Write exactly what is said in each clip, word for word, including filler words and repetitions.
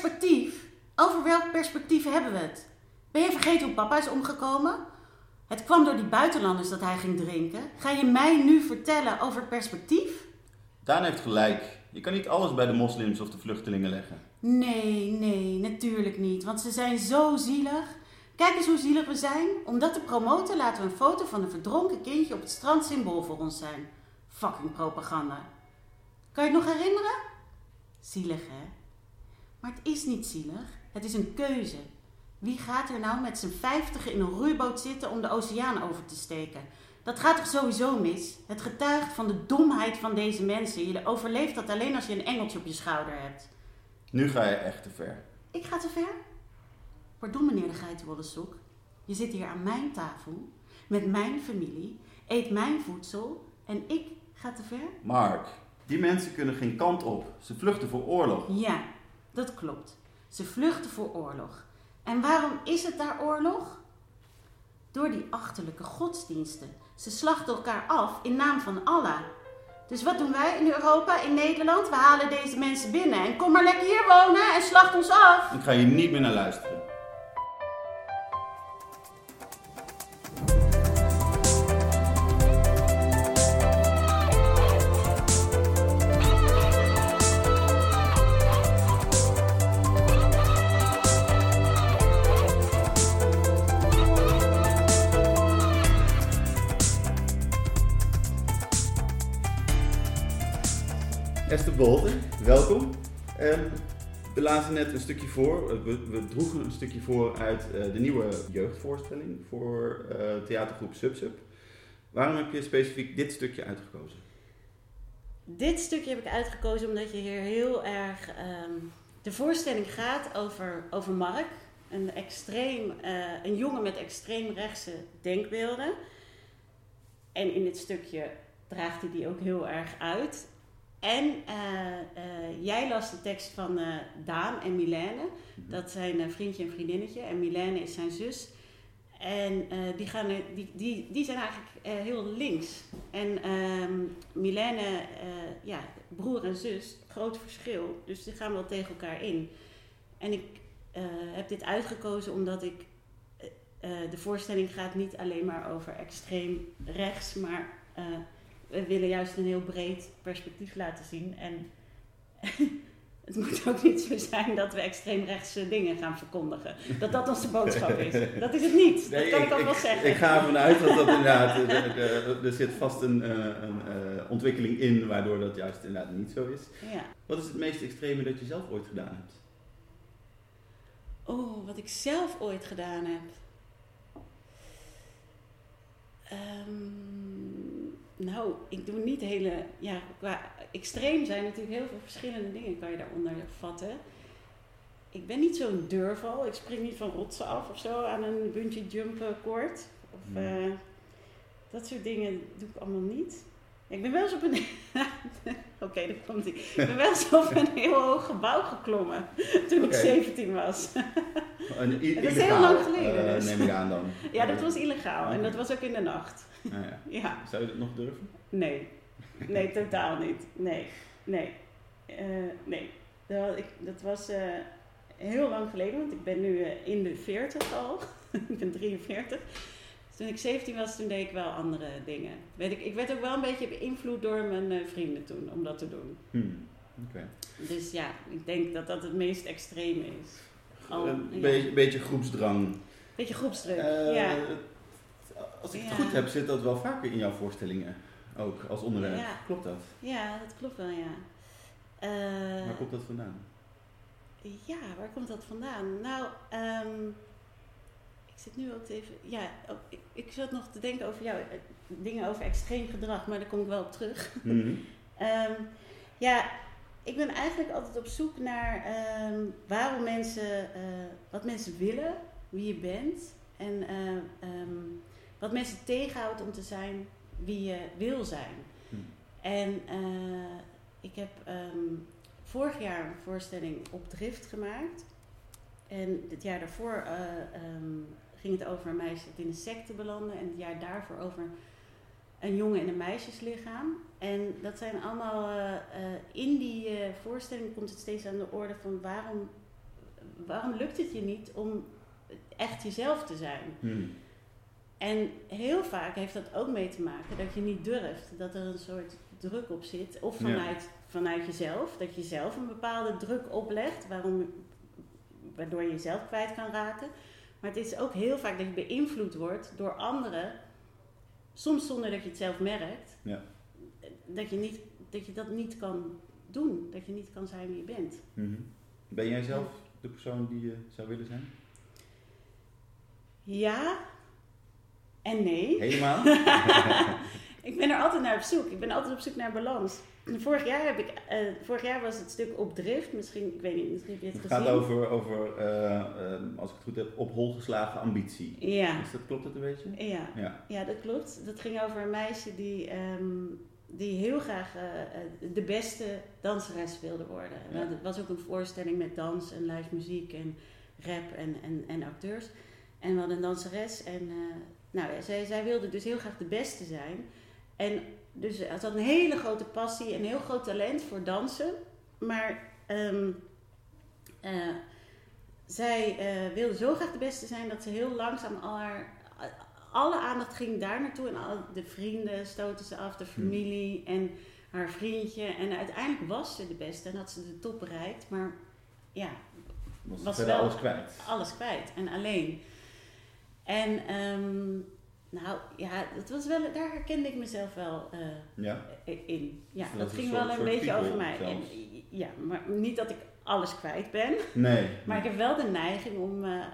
perspectief. Over welk perspectief hebben we het? Ben je vergeten hoe papa is omgekomen? Het kwam door die buitenlanders dat hij ging drinken. Ga je mij nu vertellen over het perspectief? Daan heeft gelijk. Je kan niet alles bij de moslims of de vluchtelingen leggen. Nee, nee, natuurlijk niet. Want ze zijn zo zielig. Kijk eens hoe zielig we zijn. Om dat te promoten laten we een foto van een verdronken kindje op het strand symbool voor ons zijn. Fucking propaganda. Kan je het nog herinneren? Zielig, hè? Maar het is niet zielig. Het is een keuze. Wie gaat er nou met z'n vijftigen in een roeiboot zitten om de oceaan over te steken? Dat gaat toch sowieso mis? Het getuigt van de domheid van deze mensen. Je overleeft dat alleen als je een engeltje op je schouder hebt. Nu ga je echt te ver. Ik ga te ver? Pardon meneer de geitenwollenstok. Je zit hier aan mijn tafel, met mijn familie, eet mijn voedsel en ik ga te ver? Mark, die mensen kunnen geen kant op. Ze vluchten voor oorlog. Ja, dat klopt. Ze vluchten voor oorlog. En waarom is het daar oorlog? Door die achterlijke godsdiensten. Ze slachten elkaar af in naam van Allah. Dus wat doen wij in Europa, in Nederland? We halen deze mensen binnen en kom maar lekker hier wonen en slacht ons af. Ik ga hier niet meer naar luisteren. Bolten, welkom. Um, we lazen net een stukje voor, uh, we, we droegen een stukje voor uit uh, de nieuwe jeugdvoorstelling voor uh, theatergroep Subsub. Waarom heb je specifiek dit stukje uitgekozen? Dit stukje heb ik uitgekozen omdat je hier heel erg... Um, de voorstelling gaat over, over Mark, een, extreem, uh, een jongen met extreemrechtse denkbeelden. En in dit stukje draagt hij die ook heel erg uit. En uh, uh, jij las de tekst van uh, Daan en Milène. Dat zijn een vriendje en vriendinnetje. En Milène is zijn zus. En uh, die, gaan, die, die, die zijn eigenlijk uh, heel links. En um, Milène, uh, ja, broer en zus, groot verschil. Dus die gaan wel tegen elkaar in. En ik uh, heb dit uitgekozen omdat ik... Uh, de voorstelling gaat niet alleen maar over extreem rechts, maar... Uh, We willen juist een heel breed perspectief laten zien. En het moet ook niet zo zijn dat we extreemrechtse dingen gaan verkondigen. Dat dat onze boodschap is. Dat is het niet. Dat nee, kan ik, ik ook wel zeggen. Ik ga ervan uit dat dat inderdaad... Er zit vast een, een, een ontwikkeling in waardoor dat juist inderdaad niet zo is. Ja. Wat is het meest extreme dat je zelf ooit gedaan hebt? Oh, wat ik zelf ooit gedaan heb... Um... Nou, ik doe niet hele... Ja, qua extreem zijn natuurlijk heel veel verschillende dingen kan je daaronder vatten. Ik ben niet zo'n durval. Ik spring niet van rotsen af of zo aan een bungee jump koord. Of nee. uh, dat soort dingen doe ik allemaal niet. Ik ben wel eens op een... Oké, okay, daar komt ie. Ik ben wel eens op een heel hoog gebouw geklommen toen okay. ik zeventien was. En dat illegaal, is heel lang geleden. Uh, dus. Neem ik aan dan. Ja, dat was illegaal. Okay. En dat was ook in de nacht. Ah, ja. Ja. Zou je dat nog durven? Nee. Nee, totaal niet. Nee. Nee. Uh, nee. Dat, ik, dat was uh, heel lang geleden, want ik ben nu uh, in de veertig al. Ik ben drieënveertig. Toen ik zeventien was, toen deed ik wel andere dingen. Weet ik, ik werd ook wel een beetje beïnvloed door mijn uh, vrienden toen, om dat te doen. Hmm. Okay. Dus ja, ik denk dat dat het meest extreme is. Al, een ja. beetje, beetje groepsdrang. Beetje groepsdruk, uh, ja. Als ik het ja. goed heb, zit dat wel vaker in jouw voorstellingen, ook als onderwerp. Ja. Klopt dat? Ja, dat klopt wel, ja. Uh, waar komt dat vandaan? Ja, waar komt dat vandaan? Nou... Um, Ik zit nu ook even... Ja, ik, ik zat nog te denken over jou. Dingen over extreem gedrag, maar daar kom ik wel op terug. Mm-hmm. um, ja, ik ben eigenlijk altijd op zoek naar um, waarom mensen... Uh, wat mensen willen, wie je bent. En uh, um, wat mensen tegenhoudt om te zijn wie je wil zijn. Mm. En uh, ik heb um, vorig jaar een voorstelling op Drift gemaakt. En het jaar daarvoor... Uh, um, ging het over een meisje dat in een secte belandde. En het jaar daarvoor over een jongen en een meisjeslichaam. En dat zijn allemaal... Uh, uh, in die uh, voorstelling komt het steeds aan de orde van... waarom waarom lukt het je niet om echt jezelf te zijn? Hmm. En heel vaak heeft dat ook mee te maken dat je niet durft, dat er een soort druk op zit. Of vanuit, ja. vanuit jezelf, dat je zelf een bepaalde druk oplegt, waarom, waardoor je jezelf kwijt kan raken. Maar het is ook heel vaak dat je beïnvloed wordt door anderen, soms zonder dat je het zelf merkt, ja. dat, je niet, dat je dat niet kan doen, dat je niet kan zijn wie je bent. Mm-hmm. Ben jij zelf de persoon die je zou willen zijn? Ja en nee. Helemaal? Ik ben er altijd naar op zoek. Ik ben altijd op zoek naar balans. Vorig jaar, heb ik, uh, vorig jaar was het stuk op Drift. Misschien, ik weet niet, misschien heb je het, het gezien. Het gaat over, over uh, uh, als ik het goed heb, op hol geslagen ambitie. Ja. Is dat, klopt dat een beetje? Ja. Ja. ja, dat klopt. Dat ging over een meisje die, um, die heel graag uh, de beste danseres wilde worden. Ja. Dat was ook een voorstelling met dans en live muziek en rap en, en, en acteurs. En we hadden een danseres en uh, nou, ja, zij, zij wilde dus heel graag de beste zijn. En dus ze had een hele grote passie en heel groot talent voor dansen. Maar um, uh, zij uh, wilde zo graag de beste zijn dat ze heel langzaam al haar, alle aandacht ging daar naartoe. En al de vrienden stoten ze af, de familie en haar vriendje. En uiteindelijk was ze de beste en had ze de top bereikt. Maar ja, was, was wel alles kwijt. Alles kwijt en alleen. En... Um, Nou ja, dat was wel, daar herkende ik mezelf wel uh, ja. in. Ja, dat, dat ging soort, wel een beetje over mij. En, ja, maar niet dat ik alles kwijt ben. Nee. maar nee. ik heb wel de neiging om... Uh,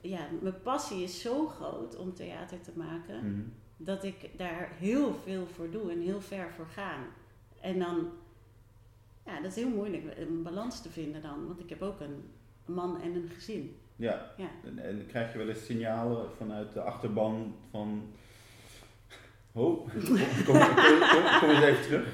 ja, mijn passie is zo groot om theater te maken... Mm-hmm. dat ik daar heel veel voor doe en heel ver voor ga. En dan... Ja, dat is heel moeilijk een balans te vinden dan. Want ik heb ook een man en een gezin. Ja, ja. En, en krijg je wel eens signalen vanuit de achterban van... Oh, kom, kom, kom, kom, kom eens even terug.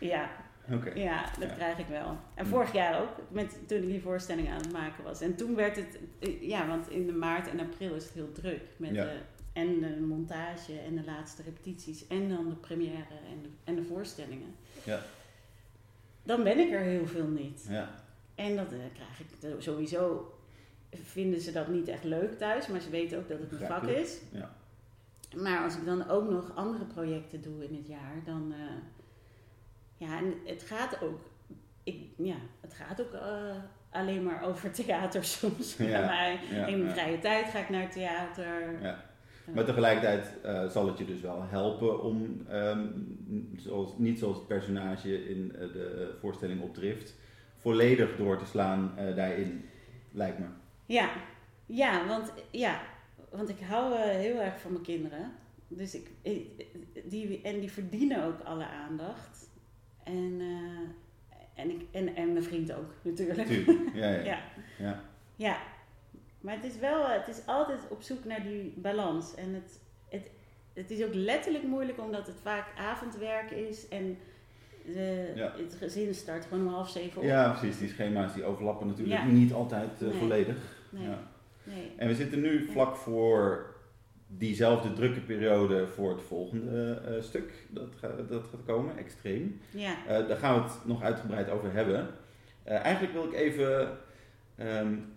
Ja, okay. ja dat ja. krijg ik wel. En vorig jaar ook, met, toen ik die voorstelling aan het maken was. En toen werd het... Ja, want in de maart en april is het heel druk. Met ja. de, en de montage en de laatste repetities. En dan de première en de, en de voorstellingen. Ja. Dan ben ik er heel veel niet. Ja. En dat eh, krijg ik sowieso... Vinden ze dat niet echt leuk thuis, maar ze weten ook dat het een vak is. Ja. Maar als ik dan ook nog andere projecten doe in het jaar, dan... Uh, ja, en het gaat ook... Ik, ja, het gaat ook uh, alleen maar over theater soms ja, bij mij. Ja, in mijn ja. vrije tijd ga ik naar theater. Ja. Maar tegelijkertijd uh, zal het je dus wel helpen om... Um, zoals, niet zoals het personage in uh, de voorstelling op Drift... volledig door te slaan uh, daarin, lijkt me. Ja, ja, want, ja, want ik hou uh, heel erg van mijn kinderen. Dus ik, die, en die verdienen ook alle aandacht. En, uh, en, ik, en, en mijn vriend ook, natuurlijk. Tuurlijk, ja, ja. ja. ja. ja. Maar het is, wel, het is altijd op zoek naar die balans. En het, het, het is ook letterlijk moeilijk, omdat het vaak avondwerk is. En de, ja. het gezin start gewoon om half zeven op. Ja, precies. Die schema's die overlappen natuurlijk ja. niet altijd uh, nee. volledig. Nee. Ja. Nee. En we zitten nu vlak voor diezelfde drukke periode voor het volgende uh, stuk. Dat, ga, dat gaat komen, Extreem. Ja. Uh, daar gaan we het nog uitgebreid over hebben. Uh, eigenlijk wil ik even um,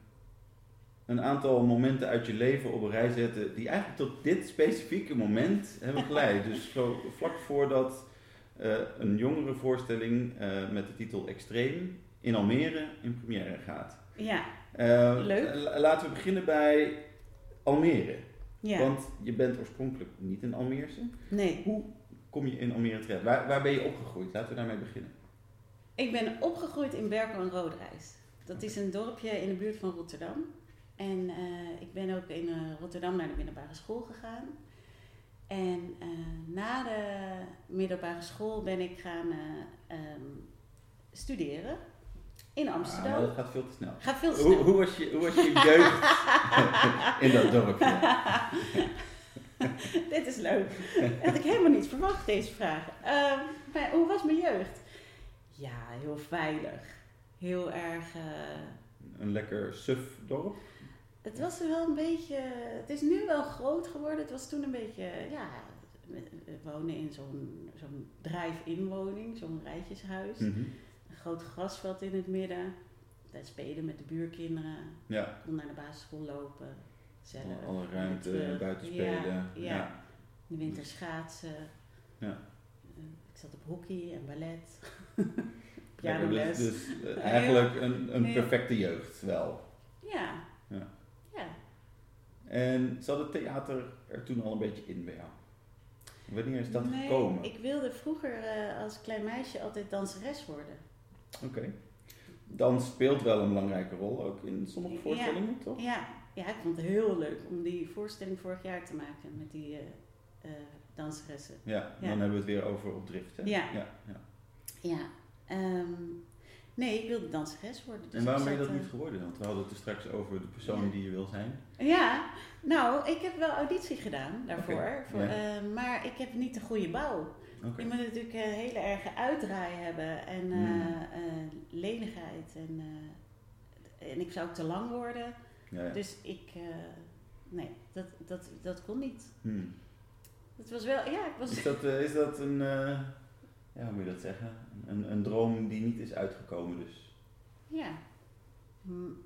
een aantal momenten uit je leven op een rij zetten... die eigenlijk tot dit specifieke moment hebben geleid. Dus zo vlak voordat uh, een jongere voorstelling uh, met de titel Extreem... in Almere in première gaat. Ja. Uh, Leuk. Laten we beginnen bij Almere. Ja. Want je bent oorspronkelijk niet een Almeerse. Nee. Hoe kom je in Almere terecht? Waar, waar ben je opgegroeid? Laten we daarmee beginnen. Ik ben opgegroeid in Berkel en Rodenrijs. Dat okay. is een dorpje in de buurt van Rotterdam. En uh, ik ben ook in uh, Rotterdam naar de middelbare school gegaan. En uh, na de middelbare school ben ik gaan uh, um, studeren. In Amsterdam. Ah, dat gaat veel te snel. Gaat veel te snel. Hoe, hoe, was, je, hoe was je jeugd in dat dorpje? Dit is leuk. Dat had ik helemaal niet verwacht, deze vraag. Uh, maar hoe was mijn jeugd? Ja, heel veilig. Heel erg... Uh... Een lekker suf dorp? Het was wel een beetje... Het is nu wel groot geworden. Het was toen een beetje... Ja, we wonen in zo'n, zo'n drive-in woning. Zo'n rijtjeshuis. Mm-hmm. Groot grasveld in het midden. Wij spelen met de buurkinderen, ja. Kon naar de basisschool lopen, zelf. Alle ruimte, met, uh, buiten spelen. Ja, ja. ja. In de winter schaatsen. Ja. Ik zat op hockey en ballet. Pianoles. Ja, dus dus eigenlijk een, een perfecte jeugd wel. Ja. ja. ja. En zat het theater er toen al een beetje in bij jou? Wanneer is dat nee, gekomen? Ik wilde vroeger uh, als klein meisje altijd danseres worden. Oké. Okay. Dans speelt wel een belangrijke rol, ook in sommige voorstellingen, ja, toch? Ja. ja, ik vond het heel leuk om die voorstelling vorig jaar te maken met die uh, uh, danseressen. Ja, ja, dan hebben we het weer over op Drift, hè? Ja. ja, ja. ja um, nee, ik wilde danseres worden. Dus en waarom ben je dat uh, niet geworden? Want we hadden het er straks over de persoon ja. die je wil zijn. Ja, nou, ik heb wel auditie gedaan daarvoor, okay. voor, ja. uh, maar ik heb niet de goede bouw. Okay. Je moet natuurlijk een hele erge uitdraai hebben en uh, mm. uh, lenigheid. En, uh, en ik zou ook te lang worden. Ja, ja. Dus ik, uh, nee, dat, dat, dat kon niet. Mm. Dat was wel, ja, ik was... Is dat, uh, is dat een, uh, ja, hoe moet je dat zeggen? Een, een droom die niet is uitgekomen dus? Ja. M-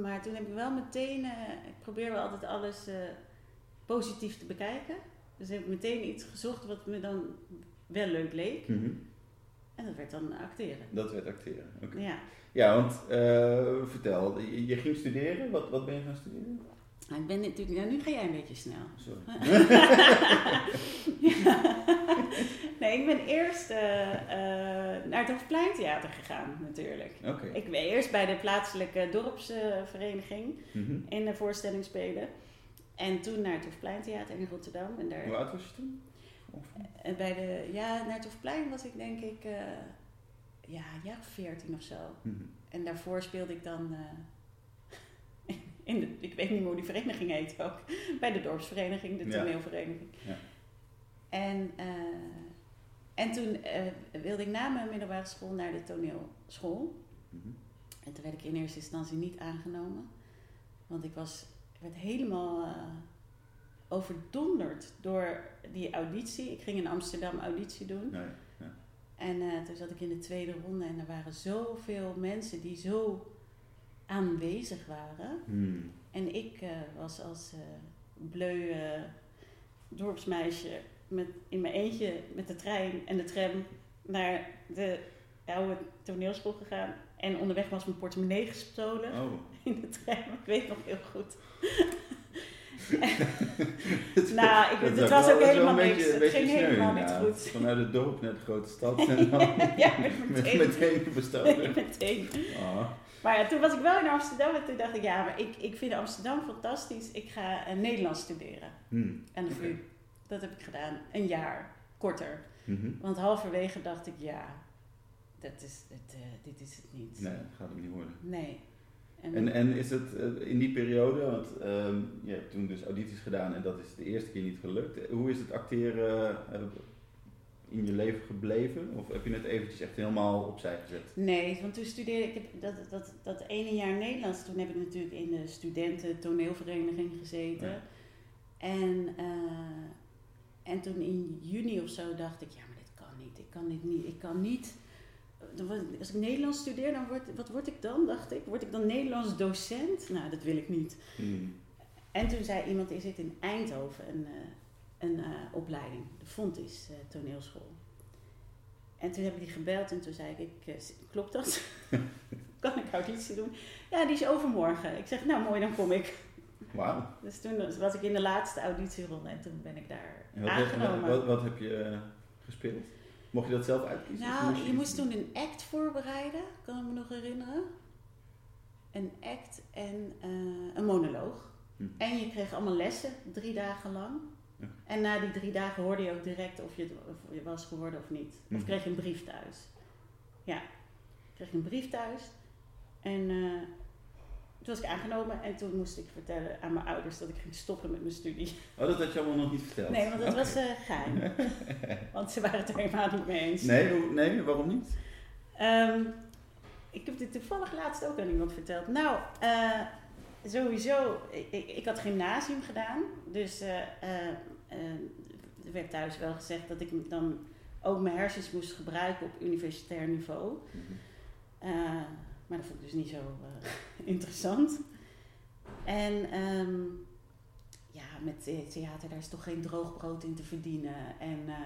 maar toen heb ik wel meteen, uh, ik probeer wel altijd alles uh, positief te bekijken. Dus heb ik meteen iets gezocht wat me dan wel leuk leek. Mm-hmm. En dat werd dan acteren. Dat werd acteren, oké. Okay. Ja. ja, want uh, vertel, je, je ging studeren. Wat, wat ben je gaan studeren? Nou, ik ben natuurlijk, nou, nu ga jij een beetje snel. Sorry. ja. Nee, ik ben eerst uh, uh, naar het Hofpleintheater gegaan natuurlijk. Okay. Ik ben eerst bij de plaatselijke dorpsvereniging mm-hmm. in de voorstelling spelen. En toen naar het Hofpleintheater in Rotterdam. En daar... Hoe oud was je toen? En bij de, ja, naar het Hofplein was ik denk ik uh, ja, ja, veertien of zo. Mm-hmm. En daarvoor speelde ik dan, uh, in de, ik weet niet meer hoe die vereniging heet ook, bij de dorpsvereniging, de ja. toneelvereniging. Ja. En, uh, en toen uh, wilde ik na mijn middelbare school naar de toneelschool. Mm-hmm. En toen werd ik in eerste instantie niet aangenomen, want ik was... Ik werd helemaal uh, overdonderd door die auditie. Ik ging in Amsterdam auditie doen. Nee, ja. En uh, toen zat ik in de tweede ronde en er waren zoveel mensen die zo aanwezig waren. Hmm. En ik uh, was als uh, bleu uh, dorpsmeisje met, in mijn eentje met de trein en de tram naar de oude toneelschool gegaan. En onderweg was mijn portemonnee gestolen oh. in de trein. Ik weet nog heel goed. nou, ik, het was ook helemaal niks. Het ging helemaal niet goed. Vanuit het dorp naar de grote stad. En dan ja, met meteen. Met, meteen bestolen. meteen. Oh. Maar ja, toen was ik wel in Amsterdam en toen dacht ik, ja, maar ik, ik vind Amsterdam fantastisch. Ik ga uh, Nederlands studeren. Hmm. En de okay. V U. Dat heb ik gedaan. Een jaar. Korter. Mm-hmm. Want halverwege dacht ik, ja... Dat is, dat, uh, dit is het niet. Nee, dat gaat het niet worden. Nee. En, en, en is het uh, in die periode, want uh, je hebt toen dus audities gedaan en dat is de eerste keer niet gelukt. Hoe is het acteren uh, in je leven gebleven? Of heb je het eventjes echt helemaal opzij gezet? Nee, want toen studeerde ik, heb dat, dat, dat ene jaar Nederlands, toen heb ik natuurlijk in de studenten toneelvereniging gezeten. Ja. En, uh, en toen in juni of zo dacht ik, ja maar dit kan niet, ik kan dit niet, ik kan niet... Als ik Nederlands studeer, dan word, wat word ik dan, dacht ik? Word ik dan Nederlands docent? Nou, dat wil ik niet. Mm. En toen zei iemand, er zit in Eindhoven een, een uh, opleiding, de Fontys uh, toneelschool. En toen heb ik die gebeld en toen zei ik, ik uh, klopt dat? kan ik auditie doen? Ja, die is overmorgen. Ik zeg, nou mooi, dan kom ik. Wauw. Dus toen was ik in de laatste auditieronde en toen ben ik daar en wat aangenomen. Heb, wat, wat heb je uh, gespeeld? Mocht je dat zelf uitkiezen? Nou, moest je, je moest doen? toen een act voorbereiden, kan ik me nog herinneren. Een act en uh, een monoloog. Hm. En je kreeg allemaal lessen, drie dagen lang. Ja. En na die drie dagen hoorde je ook direct of je, of je was geworden of niet. Hm. Of kreeg je een brief thuis. Ja, kreeg ik een brief thuis. En uh, toen was ik aangenomen en toen moest ik vertellen aan mijn ouders dat ik ging stoppen met mijn studie. Oh, dat had je allemaal nog niet verteld? Nee, want dat okay. was uh, geheim. want ze waren het er helemaal niet mee eens. Nee, hoe, nee waarom niet? Um, ik heb dit toevallig laatst ook aan iemand verteld. Nou, uh, sowieso, ik, ik had gymnasium gedaan. Dus uh, uh, uh, er werd thuis wel gezegd dat ik dan ook mijn hersens moest gebruiken op universitair niveau. Mm-hmm. Uh, Maar dat vond ik dus niet zo uh, interessant. En um, ja, met theater, daar is toch geen droog brood in te verdienen. En uh,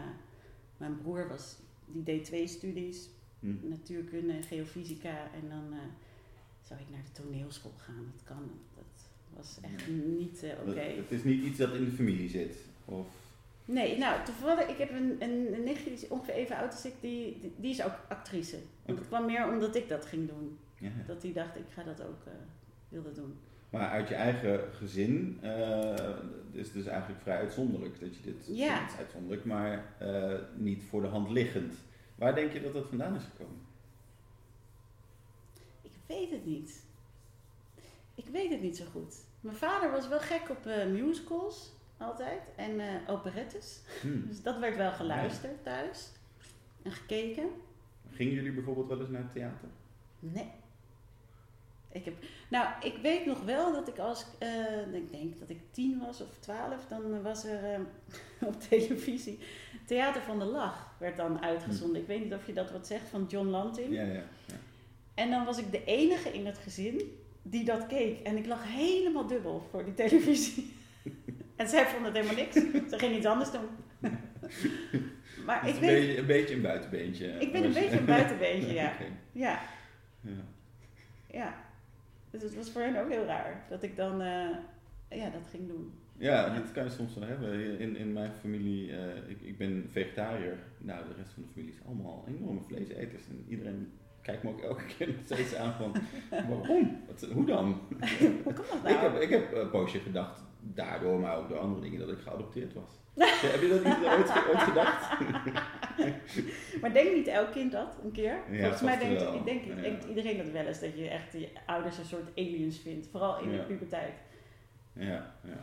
mijn broer was, die deed twee studies. Hmm. Natuurkunde en geofysica. En dan uh, zou ik naar de toneelschool gaan. Dat kan, dat was echt niet uh, oké. Okay. Het is niet iets dat in de familie zit? Of? Nee, nou toevallig, ik heb een, een, een nichtje die is ongeveer even oud als ik, die, die, die is ook actrice. Want het kwam meer omdat ik dat ging doen. Ja. Dat die dacht, ik ga dat ook, uh, wil dat doen. Maar uit je eigen gezin uh, is het dus eigenlijk vrij uitzonderlijk dat je dit, ja. Het is uitzonderlijk, maar uh, niet voor de hand liggend. Waar denk je dat dat vandaan is gekomen? Ik weet het niet. Ik weet het niet zo goed. Mijn vader was wel gek op uh, musicals. Altijd. En uh, operettes. Hmm. Dus dat werd wel geluisterd, ja. Thuis. En gekeken. Gingen jullie bijvoorbeeld wel eens naar het theater? Nee. Ik heb, nou, ik weet nog wel dat ik als... Uh, ik denk dat ik tien was of twaalf. Dan was er um, op televisie... Theater van de Lach werd dan uitgezonden. Hmm. Ik weet niet of je dat wat zegt, van John Lantin. Ja, ja, ja. En dan was ik de enige in het gezin die dat keek. En ik lag helemaal dubbel voor die televisie. En zij vond het helemaal niks. Ze ging iets anders doen. Maar ik een, weet, beetje, een beetje een buitenbeentje. Ik ben een beetje een buitenbeentje, ja. Okay. Ja. Ja. Ja. Dus het was voor hen ook heel raar dat ik dan uh, ja, dat ging doen. Ja, dat kan je soms wel hebben. In, in mijn familie, uh, ik, ik ben vegetariër. Nou, de rest van de familie is allemaal enorme vleeseters. En iedereen kijkt me ook elke keer nog steeds aan van, waarom? Wat, hoe dan? Hoe kan dat nou? Ik heb, ik heb een poosje gedacht. Daardoor, maar ook door andere dingen, dat ik geadopteerd was. Ja, heb je dat niet ooit, ooit gedacht? Maar denk niet elk kind dat een keer? Ja, volgens mij denkt ik denk, ja. denk iedereen dat wel eens, dat je echt je ouders een soort aliens vindt. Vooral in ja. de puberteit. Ja, ja.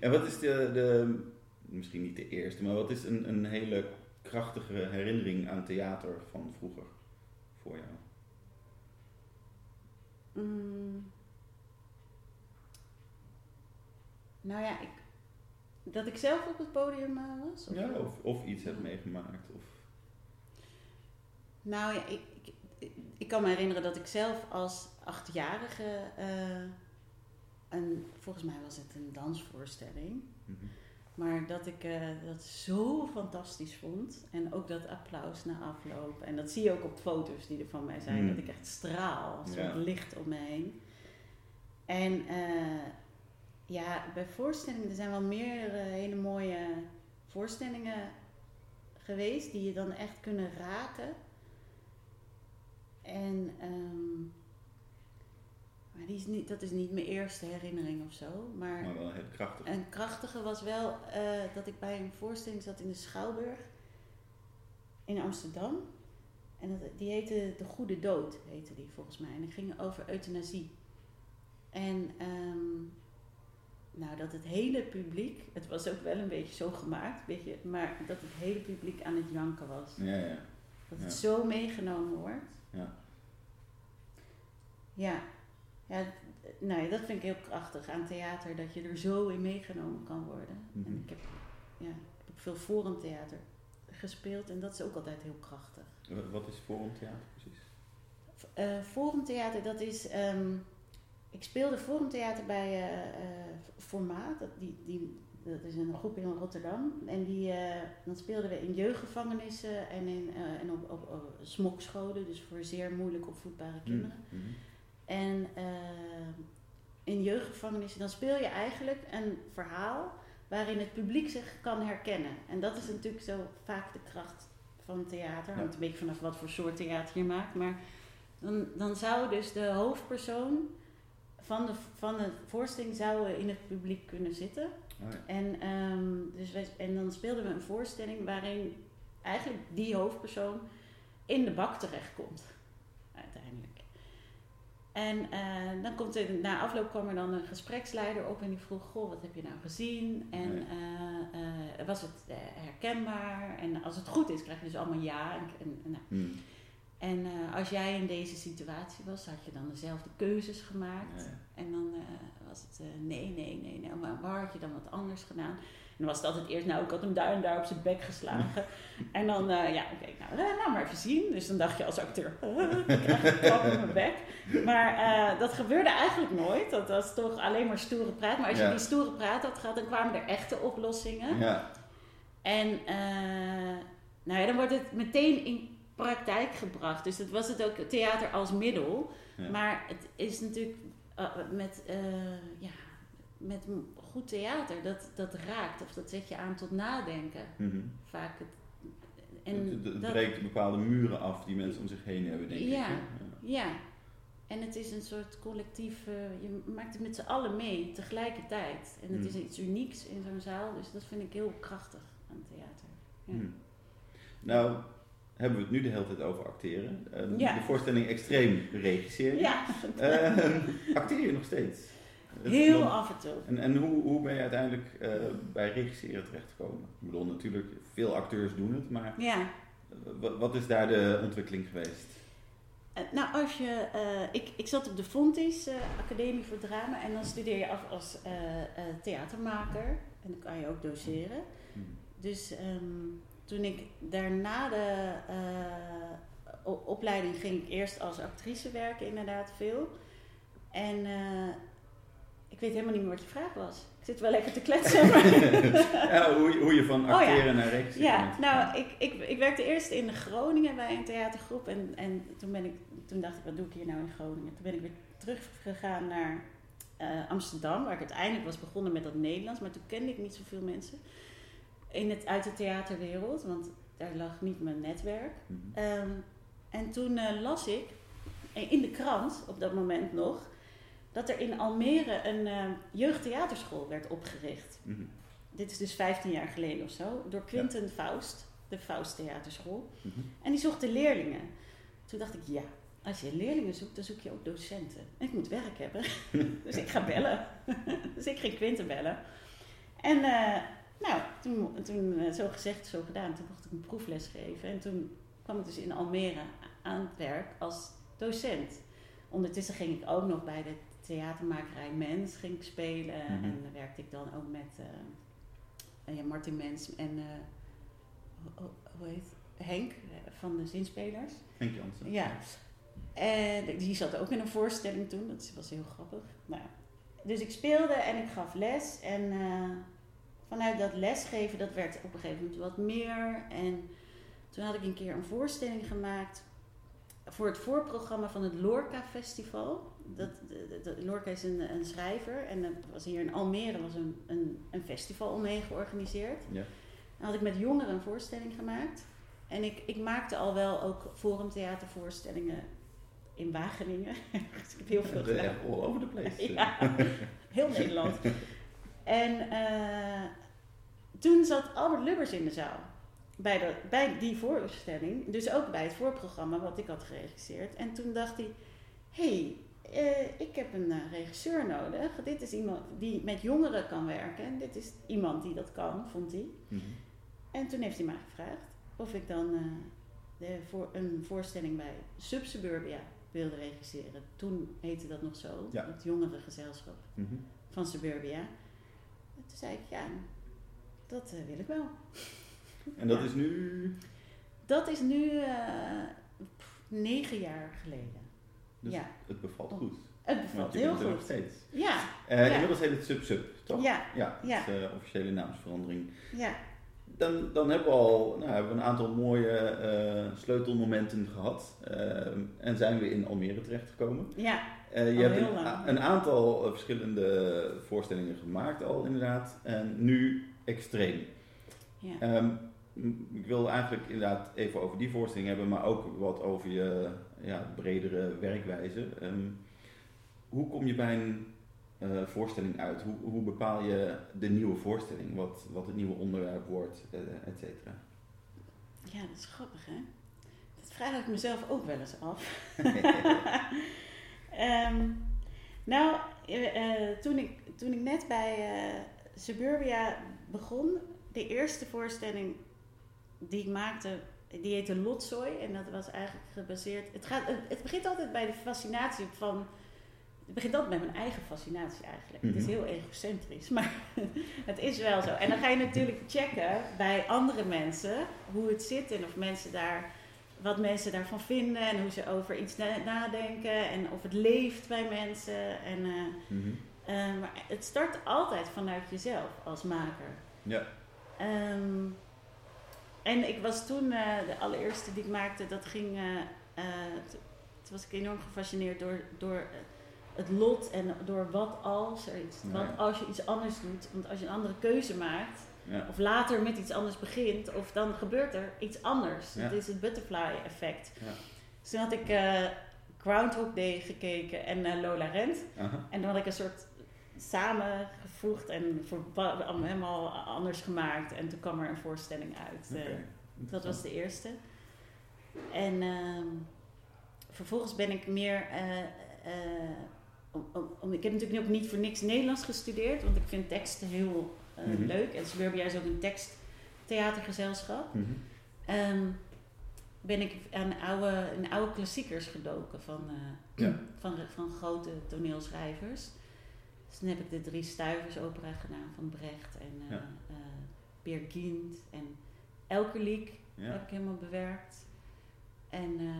En wat is de, de, misschien niet de eerste, maar wat is een, een hele krachtige herinnering aan theater van vroeger voor jou? Mm. Nou ja, ik, dat ik zelf op het podium uh, was? Of, ja, of, of iets heb meegemaakt. Of... Nou ja, ik, ik, ik kan me herinneren dat ik zelf als achtjarige, uh, een, volgens mij was het een dansvoorstelling, mm-hmm. maar dat ik uh, dat zo fantastisch vond. En ook dat applaus na afloop. En dat zie je ook op foto's die er van mij zijn, mm. dat ik echt straal, een soort ja. licht om me heen. En... Uh, Ja, bij voorstellingen, er zijn wel meer uh, hele mooie voorstellingen geweest die je dan echt kunnen raken. En um, maar die is niet, dat is niet mijn eerste herinnering of zo. Maar, maar wel heel krachtig. Een krachtige was wel uh, dat ik bij een voorstelling zat in de Schouwburg in Amsterdam. En dat, die heette De Goede Dood, heette die volgens mij. En dat ging over euthanasie. En... Um, Nou, dat het hele publiek, het was ook wel een beetje zo gemaakt, beetje, maar dat het hele publiek aan het janken was. Ja, ja. Dat het ja. zo meegenomen wordt. Ja. Ja. Ja, nou ja, dat vind ik heel krachtig aan theater, dat je er zo in meegenomen kan worden. Mm-hmm. En ik heb, ja, ik heb veel forumtheater gespeeld en dat is ook altijd heel krachtig. Wat is forumtheater precies? Uh, forumtheater, dat is... Um, Ik speelde vormtheater bij uh, uh, Formaat, dat, die, die, dat is een groep in Rotterdam. En die, uh, dan speelden we in jeugdgevangenissen en, in, uh, en op, op, op smokscholen, dus voor zeer moeilijk opvoedbare kinderen. Mm-hmm. En uh, in jeugdgevangenissen, dan speel je eigenlijk een verhaal waarin het publiek zich kan herkennen. En dat is natuurlijk zo vaak de kracht van theater, hangt een beetje vanaf wat voor soort theater je maakt. Maar dan, dan zou dus de hoofdpersoon... Van de, van de voorstelling zouden we in het publiek kunnen zitten. Oh ja. En, um, dus wij, en dan speelden we een voorstelling waarin eigenlijk die hoofdpersoon in de bak terechtkomt. Uiteindelijk. En uh, dan komt er, na afloop kwam er dan een gespreksleider op en die vroeg, goh, wat heb je nou gezien? En uh, uh, was het uh, herkenbaar? En als het goed is, krijg je dus allemaal ja. En, en, en, nou. hmm. En uh, als jij in deze situatie was, had je dan dezelfde keuzes gemaakt. Nee. En dan uh, was het uh, nee, nee, nee, nee. Maar waar had je dan wat anders gedaan? En dan was het altijd eerst, nou, ik had hem daar en daar op zijn bek geslagen. En dan, uh, ja, oké, nou, nou, nou maar even zien. Dus dan dacht je als acteur, ik krijg een klap op mijn bek. Maar uh, dat gebeurde eigenlijk nooit. Dat was toch alleen maar stoere praat. Maar als je ja. die stoere praat had gehad, dan kwamen er echte oplossingen. Ja. En uh, nou ja, dan wordt het meteen in praktijk gebracht. Dus dat was het ook, theater als middel. Ja. Maar het is natuurlijk uh, met... Uh, ja, met goed theater, dat, dat raakt of dat zet je aan tot nadenken. Mm-hmm. Vaak het, en het, het, het dat, breekt bepaalde muren af die mensen om zich heen hebben, denk ja, ik. Ja, ja. En het is een soort collectief, uh, je maakt het met z'n allen mee tegelijkertijd. En het mm. is iets unieks in zo'n zaal, dus dat vind ik heel krachtig aan theater. Ja. Mm. Nou, hebben we het nu de hele tijd over acteren. Uh, ja. De voorstelling Extreem regisseer je. Ja. Uh, acteer je nog steeds? Heel dan, af en toe. En, en hoe, hoe ben je uiteindelijk uh, bij regisseren terechtgekomen? Ik bedoel, natuurlijk, veel acteurs doen het, maar ja. w- wat is daar de ontwikkeling geweest? Uh, nou, als je, uh, ik, ik zat op de Fontys, uh, Academie voor Drama, en dan studeer je af als uh, uh, theatermaker. En dan kan je ook doceren. Hmm. Dus um, toen ik daarna de uh, opleiding ging, ik eerst als actrice werken, inderdaad, veel. En... Uh, Ik weet helemaal niet meer wat je vraag was. Ik zit wel lekker te kletsen. Maar... ja, hoe, hoe je van acteren oh, ja. naar rechts ja, bent. Nou, ik, ik, ik werkte eerst in Groningen bij een theatergroep. En, en toen, ben ik, toen dacht ik, wat doe ik hier nou in Groningen? Toen ben ik weer teruggegaan naar uh, Amsterdam. Waar ik uiteindelijk was begonnen met dat Nederlands. Maar toen kende ik niet zoveel mensen in het, uit de theaterwereld. Want daar lag niet mijn netwerk. Mm-hmm. Um, en toen uh, las ik in de krant, op dat moment nog... dat er in Almere een uh, jeugdtheaterschool werd opgericht. Mm-hmm. Dit is dus vijftien jaar geleden of zo. Door Quinten ja. Faust, de Fausttheaterschool. Mm-hmm. En die zocht de leerlingen. Toen dacht ik, ja, als je leerlingen zoekt, dan zoek je ook docenten. En ik moet werk hebben. Dus ik ga bellen. Dus ik ging Quinten bellen. En uh, nou, toen, toen uh, zo gezegd, zo gedaan. Toen mocht ik een proefles geven. En toen kwam ik dus in Almere aan het werk als docent. Ondertussen ging ik ook nog bij de theatermakerij Mens ging ik spelen. Mm-hmm. En dan werkte ik dan ook met uh, ja, Martin Mens en uh, hoe, hoe heet Henk van de Zinspelers. Henk Jansen. Ja. En die zat ook in een voorstelling toen. Dat was heel grappig. Nou, dus ik speelde en ik gaf les. En uh, vanuit dat lesgeven, dat werd op een gegeven moment wat meer. En toen had ik een keer een voorstelling gemaakt... voor het voorprogramma van het Lorca Festival. Dat, dat, dat, Lorca is een, een schrijver. En dat was hier in Almere was een, een, een festival omheen georganiseerd. Ja. Dan had ik met jongeren een voorstelling gemaakt. En ik, ik maakte al wel ook forumtheatervoorstellingen in Wageningen. Dus ik heb heel veel gedaan. All over the place. Ja, heel Nederland. En uh, toen zat Albert Lubbers in de zaal. Bij, de, bij die voorstelling, dus ook bij het voorprogramma wat ik had geregisseerd. En toen dacht hij, hé, hey, uh, ik heb een uh, regisseur nodig. Dit is iemand die met jongeren kan werken. En dit is iemand die dat kan, vond hij. Mm-hmm. En toen heeft hij mij gevraagd of ik dan uh, de voor, een voorstelling bij Subsuburbia wilde regisseren. Toen heette dat nog zo, ja. Het jongerengezelschap mm-hmm. van Suburbia. En toen zei ik, ja, dat uh, wil ik wel. En dat ja. is nu? Dat is nu uh, pff, negen jaar geleden. Dus ja. het bevalt goed. Het bevalt heel goed. Nog steeds. Ja. Uh, ja. Inmiddels heet het Subsub, toch? Ja. Ja, dat ja. is de uh, officiële naamsverandering. Ja. Dan, dan hebben we al nou, hebben we een aantal mooie uh, sleutelmomenten gehad. Uh, en zijn we in Almere terechtgekomen. Ja, uh, je hebt heel een, lang. een aantal uh, verschillende voorstellingen gemaakt al inderdaad. En nu Extreem. Ja. Um, ik wil eigenlijk inderdaad even over die voorstelling hebben, maar ook wat over je ja, bredere werkwijze. Um, hoe kom je bij een uh, voorstelling uit? Hoe, hoe bepaal je de nieuwe voorstelling? Wat, wat het nieuwe onderwerp wordt, uh, et cetera? Ja, dat is grappig, hè? Dat vraag ik mezelf ook wel eens af. um, nou, uh, toen, ik, toen ik net bij uh, Suburbia begon... De eerste voorstelling die ik maakte die heette Lotzooi. En dat was eigenlijk gebaseerd... Het, gaat, het begint altijd bij de fascinatie van... Het begint altijd met mijn eigen fascinatie eigenlijk. Mm-hmm. Het is heel egocentrisch, maar het is wel zo. En dan ga je natuurlijk checken bij andere mensen hoe het zit en of mensen daar, wat mensen daarvan vinden en hoe ze over iets na- nadenken en of het leeft bij mensen. En, uh, mm-hmm. uh, maar het start altijd vanuit jezelf als maker. Ja. Um, en ik was toen, uh, de allereerste die ik maakte, dat ging... Uh, uh, toen was ik enorm gefascineerd door... door het lot en door wat als er iets. Nee. Want als je iets anders doet, want als je een andere keuze maakt, ja. of later met iets anders begint, of dan gebeurt er iets anders. Ja. Dat is het butterfly effect. Ja. Dus toen had ik uh, Groundhog Day gekeken en uh, Lola Rent. Uh-huh. En dan had ik een soort samengevoegd en voor, helemaal anders gemaakt. En toen kwam er een voorstelling uit. Okay. Uh, dat was de eerste. En uh, vervolgens ben ik meer... Uh, uh, Om, om, om, ik heb natuurlijk ook niet voor niks Nederlands gestudeerd, want ik vind teksten heel uh, mm-hmm. leuk. En Suburbia is ook een teksttheatergezelschap. Mm-hmm. Um, ben ik aan oude, in oude klassiekers gedoken van, uh, ja. van, van grote toneelschrijvers. Dus dan heb ik de Drie Stuivers opera gedaan van Brecht en uh, ja. uh, Peer Gynt en Elckerlyc ja. heb ik helemaal bewerkt. En, uh,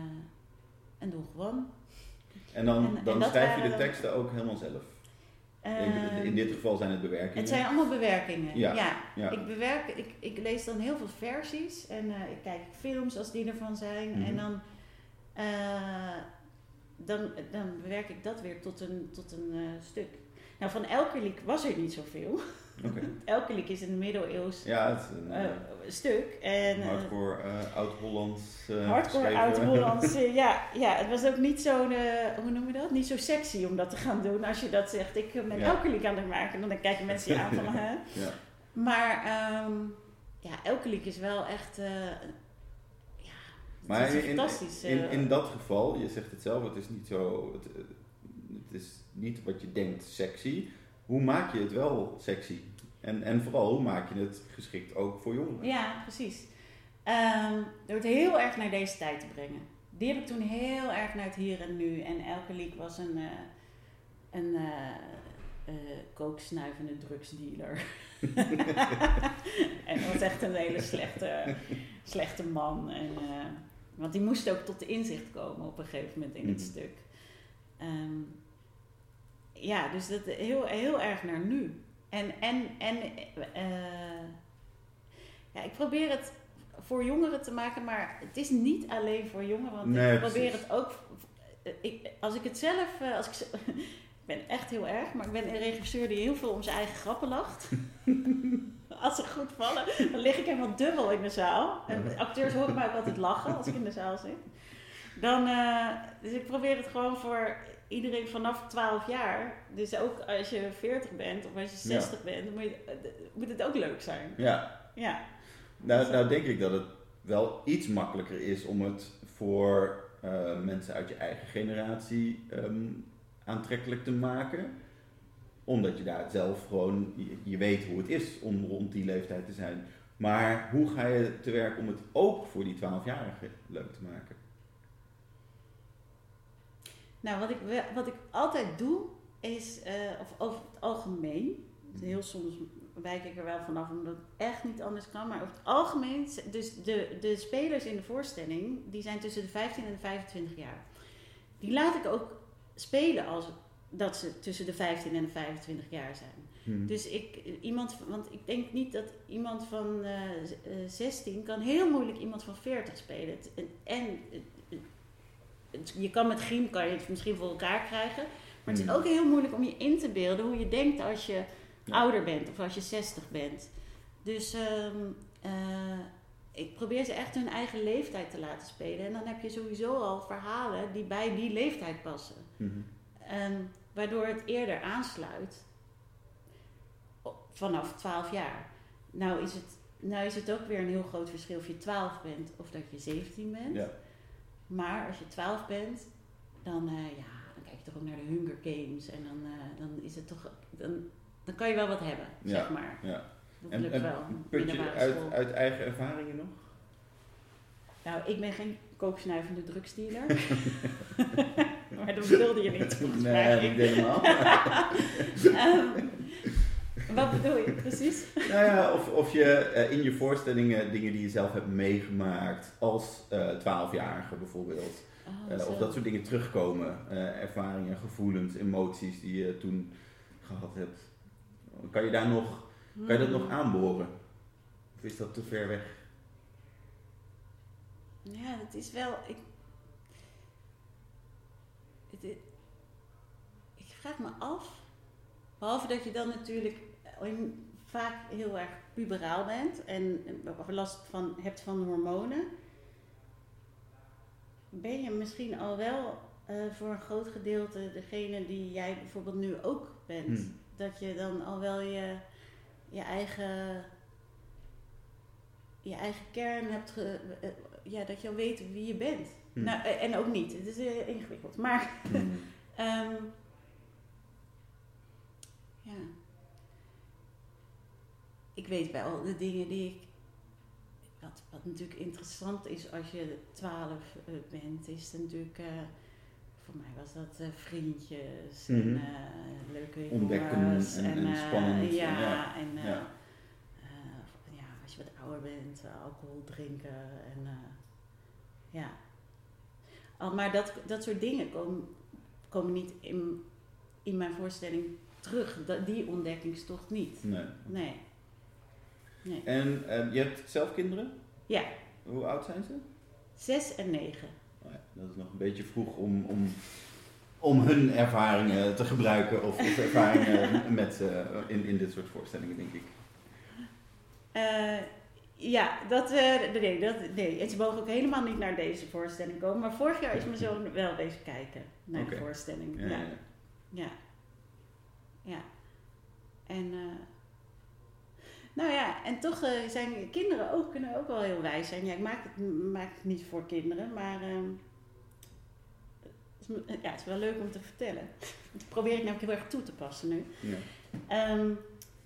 en Don Juan. En dan, dan en, en schrijf je de teksten ook helemaal zelf? Uh, In dit geval zijn het bewerkingen. Het zijn allemaal bewerkingen, ja. ja. ja. Ik, bewerk, ik, ik lees dan heel veel versies en uh, ik kijk films als die ervan zijn. Mm-hmm. En dan, uh, dan, dan bewerk ik dat weer tot een, tot een uh, stuk. Nou, van Elckerlyc was er niet zoveel. Okay. Elckerlyc is een middeleeuws ja, het, uh, uh, stuk. En, uh, hardcore uh, oud-Hollands uh, Hardcore oud-Hollands, uh, ja, ja. Het was ook niet zo, uh, hoe noem je dat? Niet zo sexy om dat te gaan doen. Als je dat zegt, ik ben ja. Elckerlyc aan het maken. Dan kijken mensen je aan van, hè? Ja. Maar um, ja, Elckerlyc is wel echt... Uh, ja, maar is in, fantastisch. In, in, in dat geval, je zegt het zelf, het is niet zo... Het, het is niet wat je denkt sexy. Hoe maak je het wel sexy? En, en vooral, hoe maak je het geschikt ook voor jongeren? Ja, precies. Um, door het heel erg naar deze tijd te brengen. Die heb ik toen heel erg naar het hier en nu. En Elckerlyc was een, uh, een uh, uh, kooksnuivende drugsdealer. En was echt een hele slechte, slechte man. En, uh, want die moest ook tot de inzicht komen op een gegeven moment in mm. het stuk. Um, ja, dus dat heel, heel erg naar nu. En, en, en uh, ja, ik probeer het voor jongeren te maken, maar het is niet alleen voor jongeren. Want nee, ik probeer precies. het ook, ik, als ik het zelf, als ik, ik ben echt heel erg, maar ik ben een regisseur die heel veel om zijn eigen grappen lacht. Als ze goed vallen, dan lig ik helemaal dubbel in de zaal. En acteurs horen mij ook altijd lachen als ik in de zaal zit. Dan, uh, dus ik probeer het gewoon voor iedereen vanaf twaalf jaar. Dus ook als je veertig bent of als je zestig ja. bent, moet, je, moet het ook leuk zijn. Ja. ja. Nou, nou denk ik dat het wel iets makkelijker is om het voor uh, mensen uit je eigen generatie um, aantrekkelijk te maken. Omdat je daar zelf gewoon, je, je weet hoe het is om rond die leeftijd te zijn. Maar hoe ga je te werk om het ook voor die twaalfjarigen leuk te maken? Nou, wat ik, wat ik altijd doe, is, uh, of over het algemeen, dus heel soms wijk ik er wel vanaf omdat het echt niet anders kan, maar over het algemeen, dus de, de spelers in de voorstelling, die zijn tussen de vijftien en de vijfentwintig jaar. Die laat ik ook spelen als dat ze tussen de vijftien en de vijfentwintig jaar zijn. Hmm. Dus ik, iemand, want ik denk niet dat iemand van uh, zestien kan heel moeilijk iemand van veertig spelen. En... en je kan met griem kan je het misschien voor elkaar krijgen. Maar het is ook heel moeilijk om je in te beelden hoe je denkt als je ja. ouder bent of als je zestig bent. Dus um, uh, ik probeer ze echt hun eigen leeftijd te laten spelen. En dan heb je sowieso al verhalen die bij die leeftijd passen. Mm-hmm. Um, waardoor het eerder aansluit vanaf twaalf jaar. Nou is, het, nou is het ook weer een heel groot verschil of je twaalf bent of dat je zeventien bent. Ja. Maar als je twaalf bent, dan, uh, ja, dan kijk je toch ook naar de Hunger Games. En dan, uh, dan is het toch. Dan, dan kan je wel wat hebben, ja, zeg maar. Ja. Dat lukt en, wel. Een puntje uit, uit eigen ervaringen nog? Nou, ik ben geen kooksnuivende drugsdealer. Maar dat wilde je niet. Nee, dat deed helemaal. um, Wat bedoel je precies? Nou ja, of, of je uh, in je voorstellingen dingen die je zelf hebt meegemaakt als twaalfjarige uh, bijvoorbeeld. Oh, uh, of dat soort dingen terugkomen. Uh, ervaringen, gevoelens, emoties die je toen gehad hebt. Kan je, daar nog, hmm. kan je dat nog aanboren? Of is dat te ver weg? Ja, dat is wel... Ik, het, ik, ik vraag me af. Behalve dat je dan natuurlijk vaak heel erg puberaal bent en last van, hebt van hormonen, ben je misschien al wel uh, voor een groot gedeelte degene die jij bijvoorbeeld nu ook bent. Hmm. Dat je dan al wel je, je, eigen, je eigen kern hebt, ge, uh, ja, dat je al weet wie je bent. Hmm. Nou, uh, en ook niet, het is uh, ingewikkeld. Maar... Hmm. um, ja. Ik weet wel de dingen die ik... Wat, wat natuurlijk interessant is als je twaalf bent, is natuurlijk... Uh, voor mij was dat uh, vriendjes mm-hmm. en uh, leuke jongens. En, en, en, en spannend. Uh, ja, ja, en uh, ja. Uh, ja, als je wat ouder bent, uh, alcohol drinken. En, uh, ja. Al, maar dat, dat soort dingen komen, komen niet in, in mijn voorstelling terug, die ontdekkingstocht niet. Nee. nee. nee. En uh, je hebt zelf kinderen? Ja. Hoe oud zijn ze? Zes en negen. Oh ja, dat is nog een beetje vroeg om, om, om hun ervaringen te gebruiken of, of ervaringen met, uh, in, in dit soort voorstellingen, denk ik. Uh, ja, dat, uh, nee, dat, nee. En ze mogen ook helemaal niet naar deze voorstelling komen, maar vorig jaar is mijn zoon wel bezig kijken naar okay. de voorstelling. Ja. ja. ja. ja. Ja, en uh, nou ja, en toch uh, zijn kinderen ook, kunnen ook wel heel wijs zijn. Ja, ik maak het, maak het niet voor kinderen, maar uh, het, is, ja, het is wel leuk om te vertellen. Dat probeer ik namelijk heel erg toe te passen nu. Ja. Um,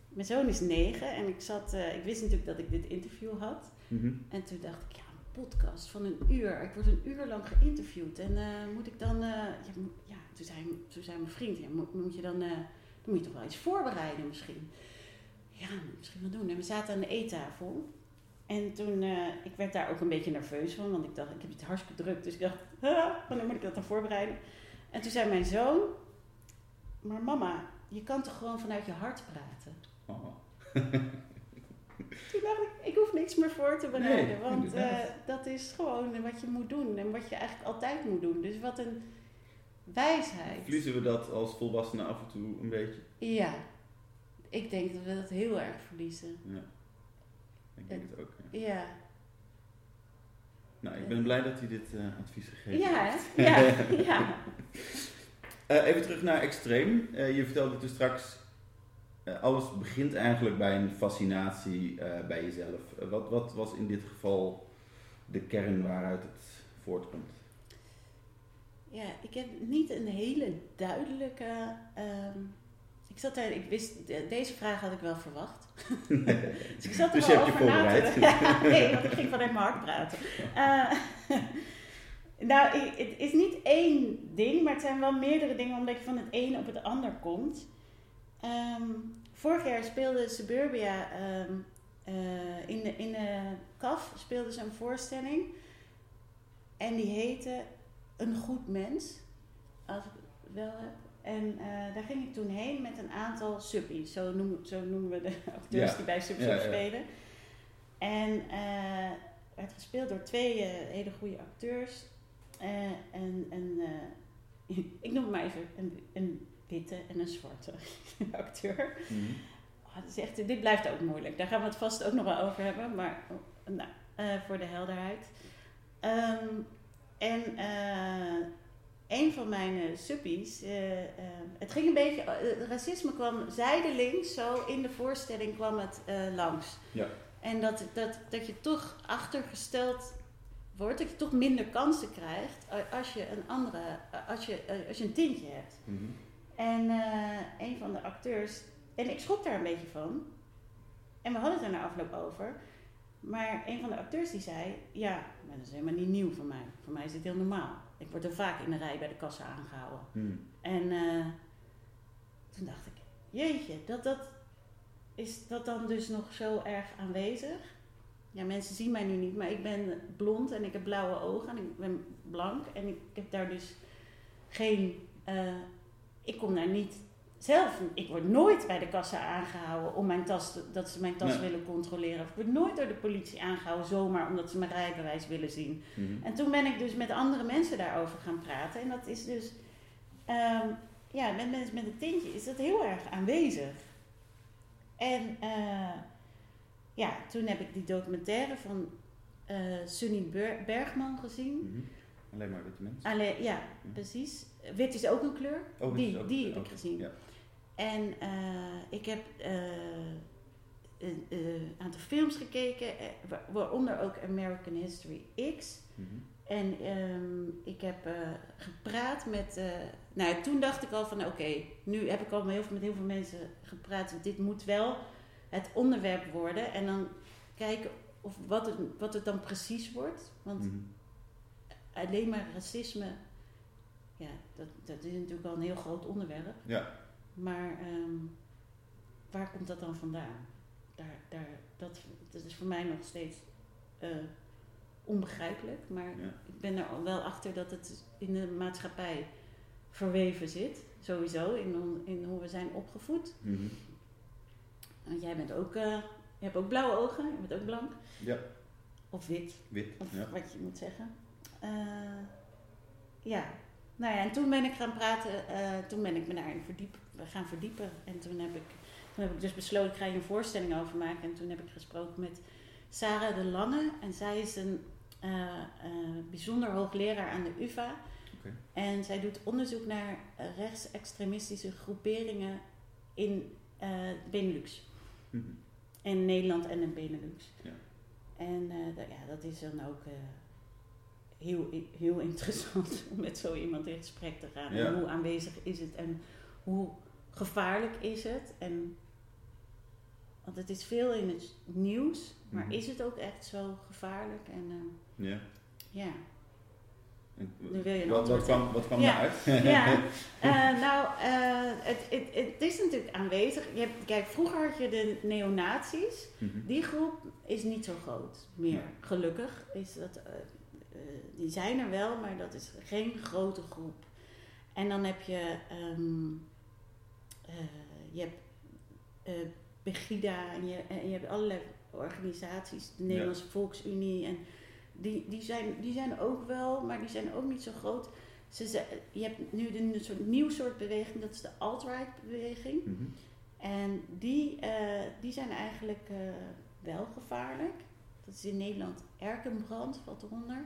mijn zoon is negen en ik zat, uh, ik wist natuurlijk dat ik dit interview had. Mm-hmm. En toen dacht ik, ja, een podcast van een uur. Ik word een uur lang geïnterviewd en uh, moet ik dan, uh, ja, ja, toen zei, toen zei mijn vriend, ja, moet, moet je dan... Uh, Dan moet je toch wel iets voorbereiden misschien. Ja, misschien wel doen. En we zaten aan de eettafel. En toen, uh, ik werd daar ook een beetje nerveus van. Want ik dacht, ik heb het hartstikke druk. Dus ik dacht, wanneer moet ik dat dan voorbereiden? En toen zei mijn zoon, maar mama, je kan toch gewoon vanuit je hart praten? Oh. Toen dacht ik, ik hoef niks meer voor te bereiden. Nee, want uh, dat is gewoon wat je moet doen. En wat je eigenlijk altijd moet doen. Dus wat een... wijsheid. Verliezen we dat als volwassenen af en toe een beetje? Ja. Ik denk dat we dat heel erg verliezen. Ja. Ik denk uh, het ook. Ja. ja. Nou, ik ben uh, blij dat u dit uh, advies gegeven ja, heeft. Ja, ja. uh, even terug naar extreem. Uh, je vertelde toen straks, uh, alles begint eigenlijk bij een fascinatie uh, bij jezelf. Uh, wat, wat was in dit geval de kern waaruit het voortkomt? Ja, ik heb niet een hele duidelijke... Um, ik zat daar, ik wist, de, deze vraag had ik wel verwacht. Nee. Dus ik zat er dus wel je over na te ja, nee, want ik ging vanuit mijn hart praten. Uh, nou, ik, het is niet één ding, maar het zijn wel meerdere dingen, omdat je van het een op het ander komt. Um, vorig jaar speelde Suburbia um, uh, in de, in de K A F speelde ze een voorstelling. En die heette... Een goed mens, als ik het wel heb. En uh, daar ging ik toen heen met een aantal subbies. Zo, noem, zo noemen we de acteurs ja. die bij Subsub ja, spelen. Ja. En uh, werd gespeeld door twee uh, hele goede acteurs. Uh, en en uh, ik noem maar even een, een witte en een zwarte acteur. Mm-hmm. Oh, dat is echt, dit blijft ook moeilijk. Daar gaan we het vast ook nog wel over hebben. Maar oh, nou, uh, voor de helderheid. Um, En uh, een van mijn subbies, uh, uh, het ging een beetje, uh, racisme kwam zijdelings, zo in de voorstelling kwam het uh, langs. Ja. En dat, dat, dat je toch achtergesteld wordt, dat je toch minder kansen krijgt als je een andere, als je, als je een tintje hebt. Mm-hmm. En uh, een van de acteurs, en ik schrok daar een beetje van, en we hadden het er na afloop over. Maar een van de acteurs die zei, ja, maar dat is helemaal niet nieuw voor mij. Voor mij is dit heel normaal. Ik word er vaak in de rij bij de kassa aangehouden. Hmm. En uh, toen dacht ik, jeetje, dat, dat, is dat dan dus nog zo erg aanwezig? Ja, mensen zien mij nu niet, maar ik ben blond en ik heb blauwe ogen en ik ben blank. En ik heb daar dus geen, uh, ik kom daar niet... Zelf, ik word nooit bij de kassa aangehouden om mijn tas te, dat ze mijn tas nee. willen controleren. Of ik word nooit door de politie aangehouden zomaar omdat ze mijn rijbewijs willen zien. Mm-hmm. En toen ben ik dus met andere mensen daarover gaan praten. En dat is dus, um, ja, met mensen met een tintje is dat heel erg aanwezig. En uh, ja, toen heb ik die documentaire van uh, Sunni Bergman gezien. Mm-hmm. Alleen maar witte mensen. Alleen, ja, mm-hmm. precies. Wit is ook een kleur, oh, die, ook, die heb ik gezien. Ja. En uh, ik heb uh, een uh, aantal films gekeken, waaronder ook American History X. Mm-hmm. En um, ik heb uh, gepraat met, uh, nou toen dacht ik al van oké, okay, nu heb ik al met heel, veel, met heel veel mensen gepraat. Dit moet wel het onderwerp worden en dan kijken of wat, het, wat het dan precies wordt. Want mm-hmm. alleen maar racisme... Ja, dat, dat is natuurlijk al een heel groot onderwerp. Ja. Maar um, waar komt dat dan vandaan? Daar, daar, dat, dat is voor mij nog steeds uh, onbegrijpelijk. Maar ja. ik ben er wel achter dat het in de maatschappij verweven zit. Sowieso, in, on, in hoe we zijn opgevoed. Mm-hmm. Want jij bent ook, uh, je hebt ook blauwe ogen, je bent ook blank. Ja. Of wit. Wit, of ja. wat je moet zeggen. Uh, ja. Nou ja, en toen ben ik gaan praten, uh, toen ben ik me daarin verdiep, gaan verdiepen. En toen heb, ik, toen heb ik dus besloten, ik ga hier een voorstelling over maken. En toen heb ik gesproken met Sarah de Lange. En zij is een uh, uh, bijzonder hoogleraar aan de UvA. Okay. En zij doet onderzoek naar rechtsextremistische groeperingen in uh, Benelux. Mm-hmm. In Nederland en in Benelux. Ja. En uh, d- ja, dat is dan ook... Uh, Heel, heel interessant om met zo iemand in gesprek te gaan. Ja. En hoe aanwezig is het en hoe gevaarlijk is het? En, want het is veel in het nieuws, maar mm-hmm. is het ook echt zo gevaarlijk? En, uh, ja. ja. En, nu wil je wat, wat kwam, wat kwam ja. eruit? Ja. uh, nou, uh, het, het, het is natuurlijk aanwezig. Je hebt, kijk, vroeger had je de neonazies. Mm-hmm. Die groep is niet zo groot meer. Ja. Gelukkig is dat... Uh, Uh, die zijn er wel, maar dat is geen grote groep. En dan heb je, um, uh, je hebt uh, BEGIDA en je, en je hebt allerlei organisaties, de Nederlandse ja. Volksunie. En die, die, zijn, die zijn ook wel, maar die zijn ook niet zo groot. Ze zijn, je hebt nu een soort nieuw soort beweging, dat is de alt-right beweging. Mm-hmm. En die, uh, die zijn eigenlijk uh, wel gevaarlijk. Dat is in Nederland Erkenbrand, valt eronder.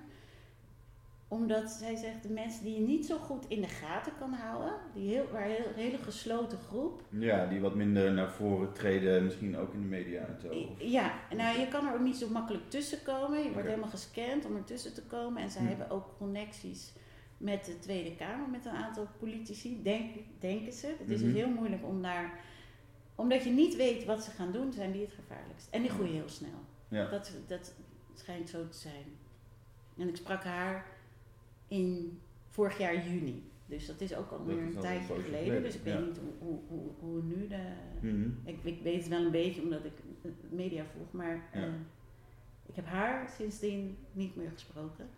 Omdat zij zegt, de mensen die je niet zo goed in de gaten kan houden, die heel, waar heel, een hele gesloten groep. Ja, die wat minder naar voren treden, misschien ook in de media en zo. Of, ja, nou je kan er ook niet zo makkelijk tussen komen. Je wordt okay. helemaal gescand om ertussen te komen. En zij hm. hebben ook connecties met de Tweede Kamer, met een aantal politici, denk, denken ze. Het is mm-hmm. dus heel moeilijk om daar, omdat je niet weet wat ze gaan doen, zijn die het gevaarlijkst. En die groeien heel snel. Ja. Dat, dat schijnt zo te zijn. En ik sprak haar in vorig jaar juni. Dus dat is ook alweer een tijdje geleden. geleden. Dus ik ja. weet niet hoe, hoe, hoe, hoe nu de... Mm-hmm. Ik, ik weet het wel een beetje omdat ik media volg. Maar ja. uh, ik heb haar sindsdien niet meer gesproken.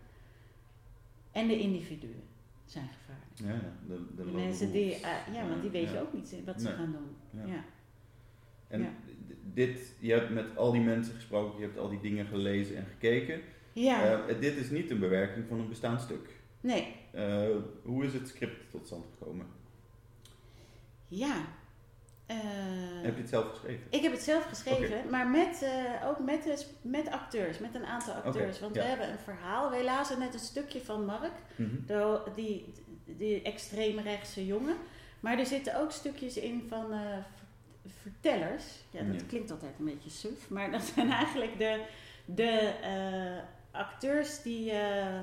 En de individuen zijn gevaarlijk. Ja, de, de, de mensen die... Uh, ja, want die weet ja. je ook niet wat ze nee. gaan doen. Ja. ja. En ja. dit, je hebt met al die mensen gesproken, je hebt al die dingen gelezen en gekeken. Ja. Uh, dit is niet een bewerking van een bestaand stuk. Nee. Uh, hoe is het script tot stand gekomen? Ja. Uh, heb je het zelf geschreven? Ik heb het zelf geschreven, okay. maar met, uh, ook met, met acteurs, met een aantal acteurs. Okay. Want ja. we hebben een verhaal, we lazen net een stukje van Mark, mm-hmm. de, die, die extreemrechtse jongen. Maar er zitten ook stukjes in van... Uh, vertellers, ja, dat ja. klinkt altijd een beetje suf, maar dat zijn eigenlijk de, de uh, acteurs die uh,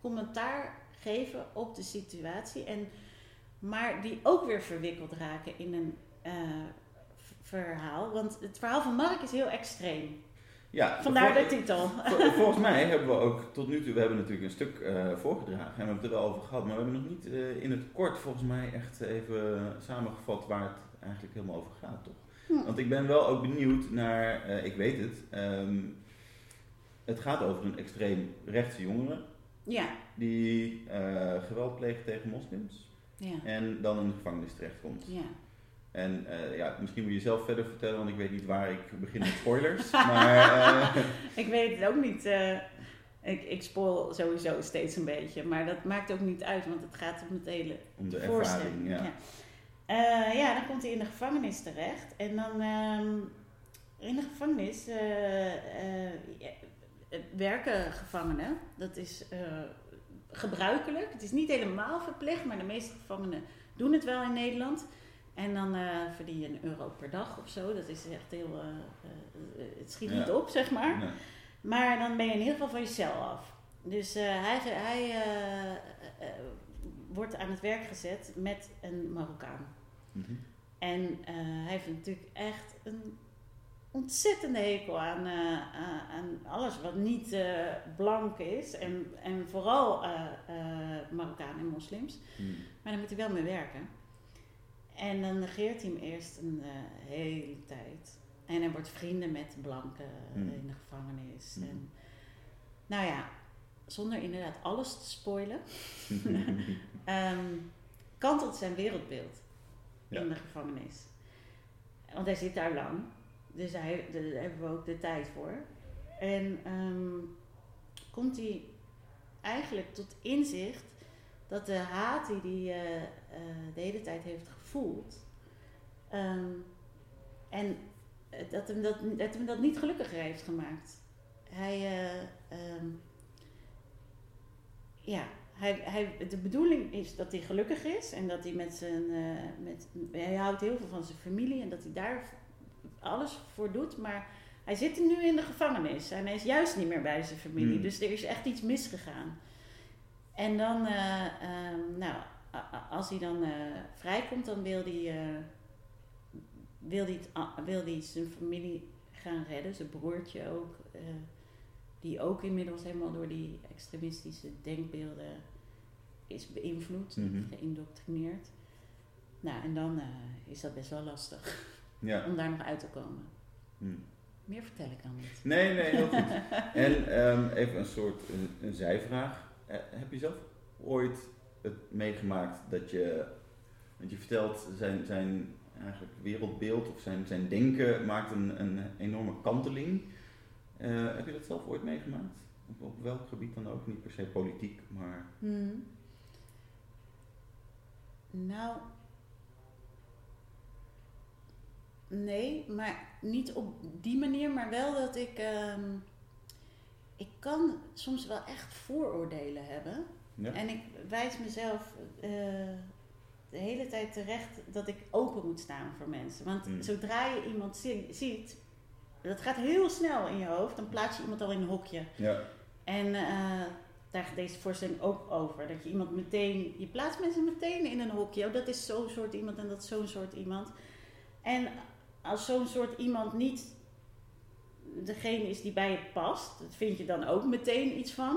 commentaar geven op de situatie, en, maar die ook weer verwikkeld raken in een uh, verhaal. Want het verhaal van Mark is heel extreem. Ja, vandaar vol- de titel. Vol- volgens mij hebben we ook tot nu toe, we hebben natuurlijk een stuk uh, voorgedragen en we hebben het er wel over gehad, maar we hebben nog niet uh, in het kort volgens mij echt even samengevat waar het eigenlijk helemaal over gaat, toch? Hm. Want ik ben wel ook benieuwd naar, uh, ik weet het, um, het gaat over een extreem rechtse jongere ja. die uh, geweld pleegt tegen moslims ja. en dan in de gevangenis terechtkomt. Ja. En uh, ja, misschien moet je zelf verder vertellen, want ik weet niet waar ik begin met spoilers. maar, uh... Ik weet het ook niet. Uh, ik, ik spoil sowieso steeds een beetje, maar dat maakt ook niet uit, want het gaat om het hele om de ervaring. Ja. Ja. Uh, ja, dan komt hij in de gevangenis terecht. En dan um, in de gevangenis uh, uh, werken gevangenen. Dat is uh, gebruikelijk. Het is niet helemaal verplicht, maar de meeste gevangenen doen het wel in Nederland. En dan uh, verdien je een euro per dag of zo. Dat is echt heel... Uh, uh, het schiet ja. niet op, zeg maar. Nee. Maar dan ben je in ieder geval van je cel af. Dus uh, hij, hij uh, uh, wordt aan het werk gezet met een Marokkaan. Mm-hmm. En uh, hij heeft natuurlijk echt een ontzettende hekel aan, uh, aan alles wat niet uh, blank is. En, en vooral uh, uh, Marokkaan en moslims. Mm. Maar daar moet hij wel mee werken. En dan negeert hij hem eerst een uh, hele tijd. En hij wordt vrienden met blanken mm. in de gevangenis. Mm. En, nou ja, zonder inderdaad alles te spoilen, um, kantelt zijn wereldbeeld ja. in de gevangenis. Want hij zit daar lang, dus hij, daar hebben we ook de tijd voor. En um, komt hij eigenlijk tot inzicht dat de haat die, die hij uh, de hele tijd heeft gevoeld, um, en dat hem dat, dat hem dat niet gelukkiger heeft gemaakt. Hij, uh, um, ja, hij, hij, de bedoeling is dat hij gelukkig is en dat hij met zijn, uh, met, hij houdt heel veel van zijn familie en dat hij daar alles voor doet, maar hij zit nu in de gevangenis en hij is juist niet meer bij zijn familie, mm. dus er is echt iets misgegaan. En dan, uh, uh, nou, als hij dan uh, vrijkomt, dan wil hij, uh, wil, hij t- uh, wil hij zijn familie gaan redden. Zijn broertje ook, uh, die ook inmiddels helemaal door die extremistische denkbeelden is beïnvloed, mm-hmm. geïndoctrineerd. Nou, en dan uh, is dat best wel lastig ja. om daar nog uit te komen. Mm. Meer vertel ik dan niet. Nee, nee, heel goed. En um, even een soort een, een zijvraag. Uh, heb je zelf ooit het meegemaakt dat je, want je vertelt, zijn, zijn eigenlijk wereldbeeld of zijn, zijn denken maakt een, een enorme kanteling. Uh, heb je dat zelf ooit meegemaakt? Op, op welk gebied dan ook, niet per se politiek, maar... Hmm. Nou, nee, maar niet op die manier, maar wel dat ik... Um... Ik kan soms wel echt vooroordelen hebben. Ja. En ik wijs mezelf uh, de hele tijd terecht dat ik open moet staan voor mensen. Want mm. zodra je iemand zi- ziet, dat gaat heel snel in je hoofd, dan plaats je iemand al in een hokje. Ja. En uh, daar gaat deze voorstelling ook over. Dat je iemand meteen, je plaatst mensen meteen in een hokje. Oh, dat is zo'n soort iemand en dat is zo'n soort iemand. En als zo'n soort iemand niet... degene is die bij je past, dat vind je dan ook meteen iets van.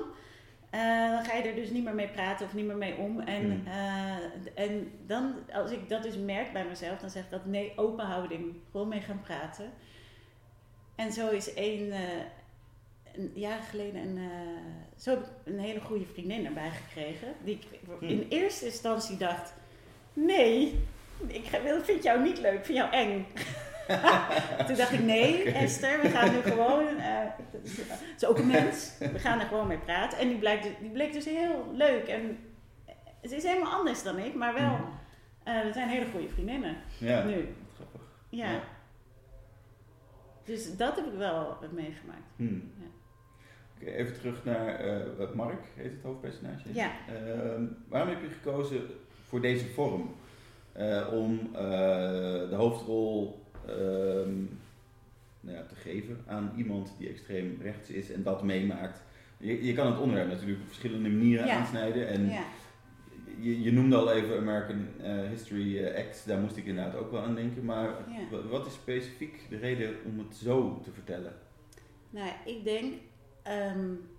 Uh, dan ga je er dus niet meer mee praten of niet meer mee om. En, mm. uh, en dan, als ik dat dus merk bij mezelf, dan zeg ik dat nee, open houding, gewoon mee gaan praten. En zo is één, uh, een jaar geleden, een, uh, zo heb ik een hele goede vriendin erbij gekregen. Die ik in eerste instantie dacht, nee, ik vind jou niet leuk, ik vind jou eng. Toen dacht ik, nee okay. Esther, we gaan nu gewoon, uh, het is ook een mens, we gaan er gewoon mee praten. En die bleek, die bleek dus heel leuk en ze is helemaal anders dan ik, maar wel, uh, we zijn hele goede vriendinnen ja, nu. Grappig. Ja. ja. Dus dat heb ik wel meegemaakt. Hmm. Ja. Okay, even terug naar uh, Mark, heet het hoofdpersonage. Ja. Uh, waarom heb je gekozen voor deze vorm? Uh, om uh, de hoofdrol... Um, nou ja, te geven aan iemand die extreem rechts is en dat meemaakt. Je, je kan het onderwerp natuurlijk op verschillende manieren ja. aansnijden. En ja. je, je noemde al even American uh, History X, daar moest ik inderdaad ook wel aan denken. Maar ja. w- wat is specifiek de reden om het zo te vertellen? Nou, ik denk... Um,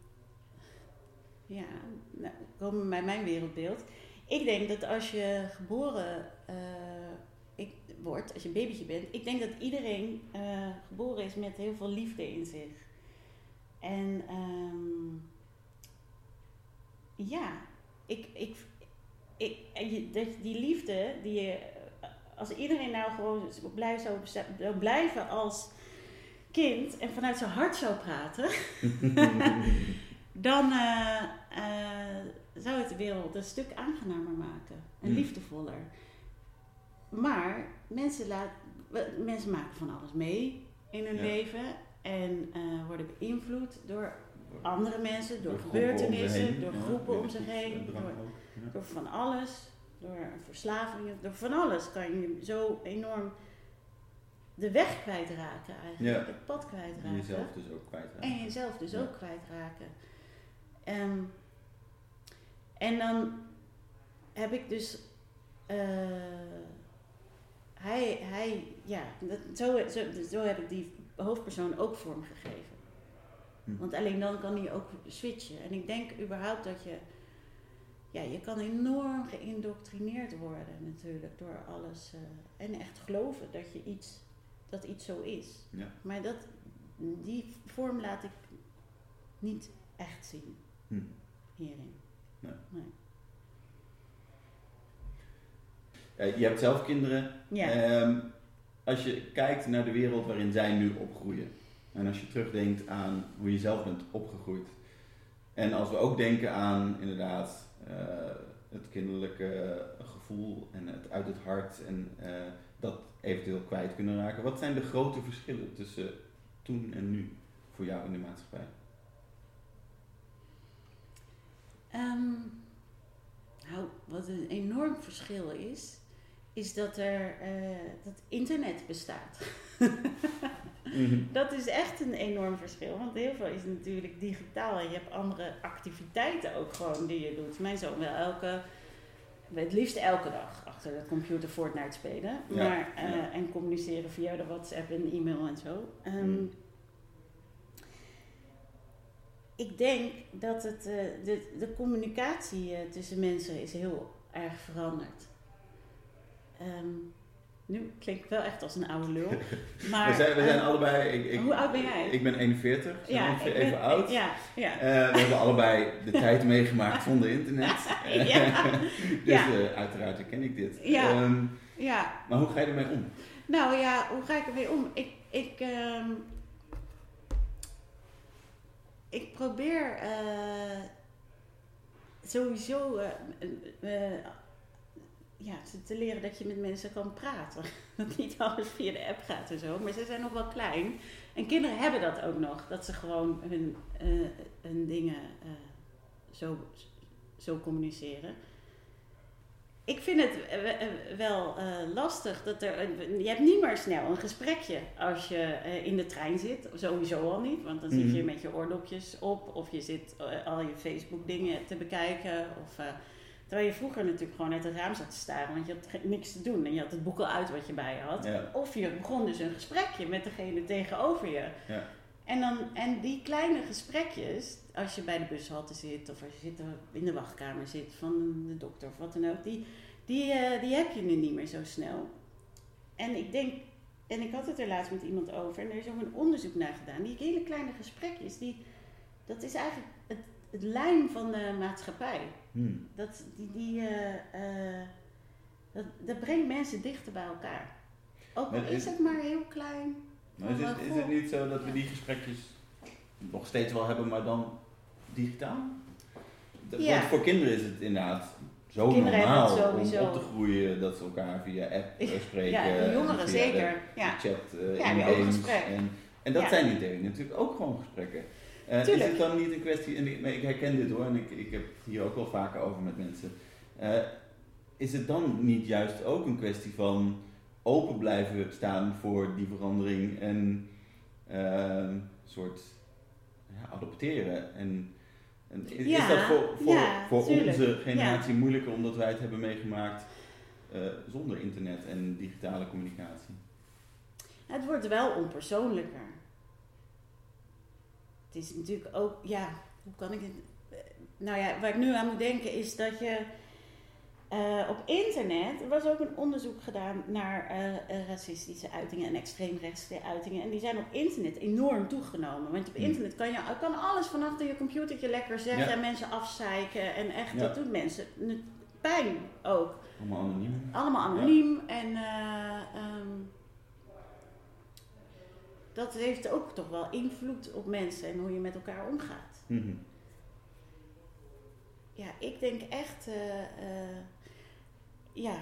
ja, nou, komen we bij mijn wereldbeeld. Ik denk dat als je geboren uh, ik, wordt, als je babytje bent... Ik denk dat iedereen uh, geboren is met heel veel liefde in zich. En um, ja, ik, ik, ik, die liefde die je... Als iedereen nou gewoon blij zou, zou blijven als kind en vanuit zijn hart zou praten, dan uh, uh, zou het de wereld een stuk aangenamer maken en mm. liefdevoller. Maar mensen, laat, mensen maken van alles mee in hun ja. leven en uh, worden beïnvloed door andere mensen, door, door gebeurtenissen, door groepen ja, om zich heen, door, ja. door van alles. Door verslaving, door van alles kan je zo enorm de weg kwijtraken eigenlijk, ja. het pad kwijtraken. En jezelf dus ook kwijtraken. En jezelf dus ja. ook kwijtraken. Um, en dan heb ik dus, uh, hij, hij, ja, dat, zo, zo, zo heb ik die hoofdpersoon ook vormgegeven. Hm. Want alleen dan kan hij ook switchen. En ik denk überhaupt dat je... Ja, je kan enorm geïndoctrineerd worden natuurlijk door alles. Uh, en echt geloven dat je iets, dat iets zo is. Ja. Maar dat, die vorm laat ik niet echt zien hm. hierin. Nee. Nee. Ja, je hebt zelf kinderen. Ja. Um, als je kijkt naar de wereld waarin zij nu opgroeien. En als je terugdenkt aan hoe je zelf bent opgegroeid. En als we ook denken aan inderdaad... Uh, het kinderlijke gevoel en het uit het hart en uh, dat eventueel kwijt kunnen raken. Wat zijn de grote verschillen tussen toen en nu voor jou in de maatschappij? Um, nou, wat een enorm verschil is, is dat er uh, dat internet bestaat. Mm-hmm. Dat is echt een enorm verschil, want heel veel is natuurlijk digitaal en je hebt andere activiteiten ook gewoon die je doet. Mijn zoon wil elke, het liefst elke dag achter de computer Fortnite spelen, ja, maar, ja. Uh, en communiceren via de WhatsApp en e-mail en zo. Um, mm. Ik denk dat het, uh, de, de communicatie uh, tussen mensen is heel erg veranderd. Um, Nu klink ik wel echt als een oude lul. Maar, we zijn, we zijn uh, allebei... Ik, ik, hoe oud ben jij? Ik ben eenenveertig, ja, ik ben, even oud. Ja, ja. Uh, we hebben allebei de tijd meegemaakt zonder internet. Ja, dus ja. Uh, uiteraard herken ik dit. Ja, um, ja. Maar hoe ga je ermee om? Nou ja, hoe ga ik ermee om? Ik, ik, um, ik probeer uh, sowieso... Uh, uh, Ja, te leren dat je met mensen kan praten. Dat niet alles via de app gaat en zo. Maar ze zijn nog wel klein. En kinderen hebben dat ook nog. Dat ze gewoon hun, uh, hun dingen uh, zo, zo communiceren. Ik vind het wel uh, lastig. Dat er, je hebt niet meer snel een gesprekje als je uh, in de trein zit. Sowieso al niet. Want dan mm-hmm. zit je met je oordopjes op. Of je zit uh, al je Facebook dingen te bekijken. Of... Uh, Terwijl je vroeger natuurlijk gewoon uit het raam zat te staren, want je had niks te doen en je had het boek al uit wat je bij je had. Ja. Of je begon dus een gesprekje met degene tegenover je. Ja. En, dan, en die kleine gesprekjes, als je bij de bushalte zit of als je zit in de wachtkamer zit van de dokter of wat dan ook, die, die, uh, die heb je nu niet meer zo snel. En ik denk, en ik had het er laatst met iemand over en er is ook een onderzoek naar gedaan. Die hele kleine gesprekjes, die, dat is eigenlijk het, het lijm van de maatschappij. Hmm. Dat, die, die, uh, uh, dat, dat brengt mensen dichter bij elkaar. Ook al is het maar heel klein. Maar is, het, is het niet zo dat we die gesprekjes nog steeds wel hebben, maar dan digitaal? Dat, ja. Want voor kinderen is het inderdaad zo kinderen normaal om op te groeien dat ze elkaar via app spreken. Ja, de jongeren zeker. De, ja. De chat uh, ja, in games. En, en dat ja. zijn die dingen natuurlijk ook gewoon gesprekken. Uh, is het dan niet een kwestie, en ik, ik herken dit hoor, en ik, ik heb het hier ook wel vaker over met mensen. Uh, is het dan niet juist ook een kwestie van open blijven staan voor die verandering en uh, soort ja, adopteren? En, en is, ja, is dat voor, voor, ja, voor onze generatie ja. moeilijker omdat wij het hebben meegemaakt uh, zonder internet en digitale communicatie? Het wordt wel onpersoonlijker. het is natuurlijk ook, ja, hoe kan ik het... Nou ja, waar ik nu aan moet denken is dat je uh, op internet... Er was ook een onderzoek gedaan naar uh, racistische uitingen en extreemrechtse uitingen. En die zijn op internet enorm toegenomen. Want op internet kan je kan alles van achter je computertje lekker zeggen. Ja. En mensen afzeiken. En echt, ja. Dat doet mensen pijn ook. Allemaal anoniem. Allemaal anoniem. Ja. En... Uh, um, dat heeft ook toch wel invloed op mensen en hoe je met elkaar omgaat. Mm-hmm. Ja, ik denk echt... Uh, uh, ja,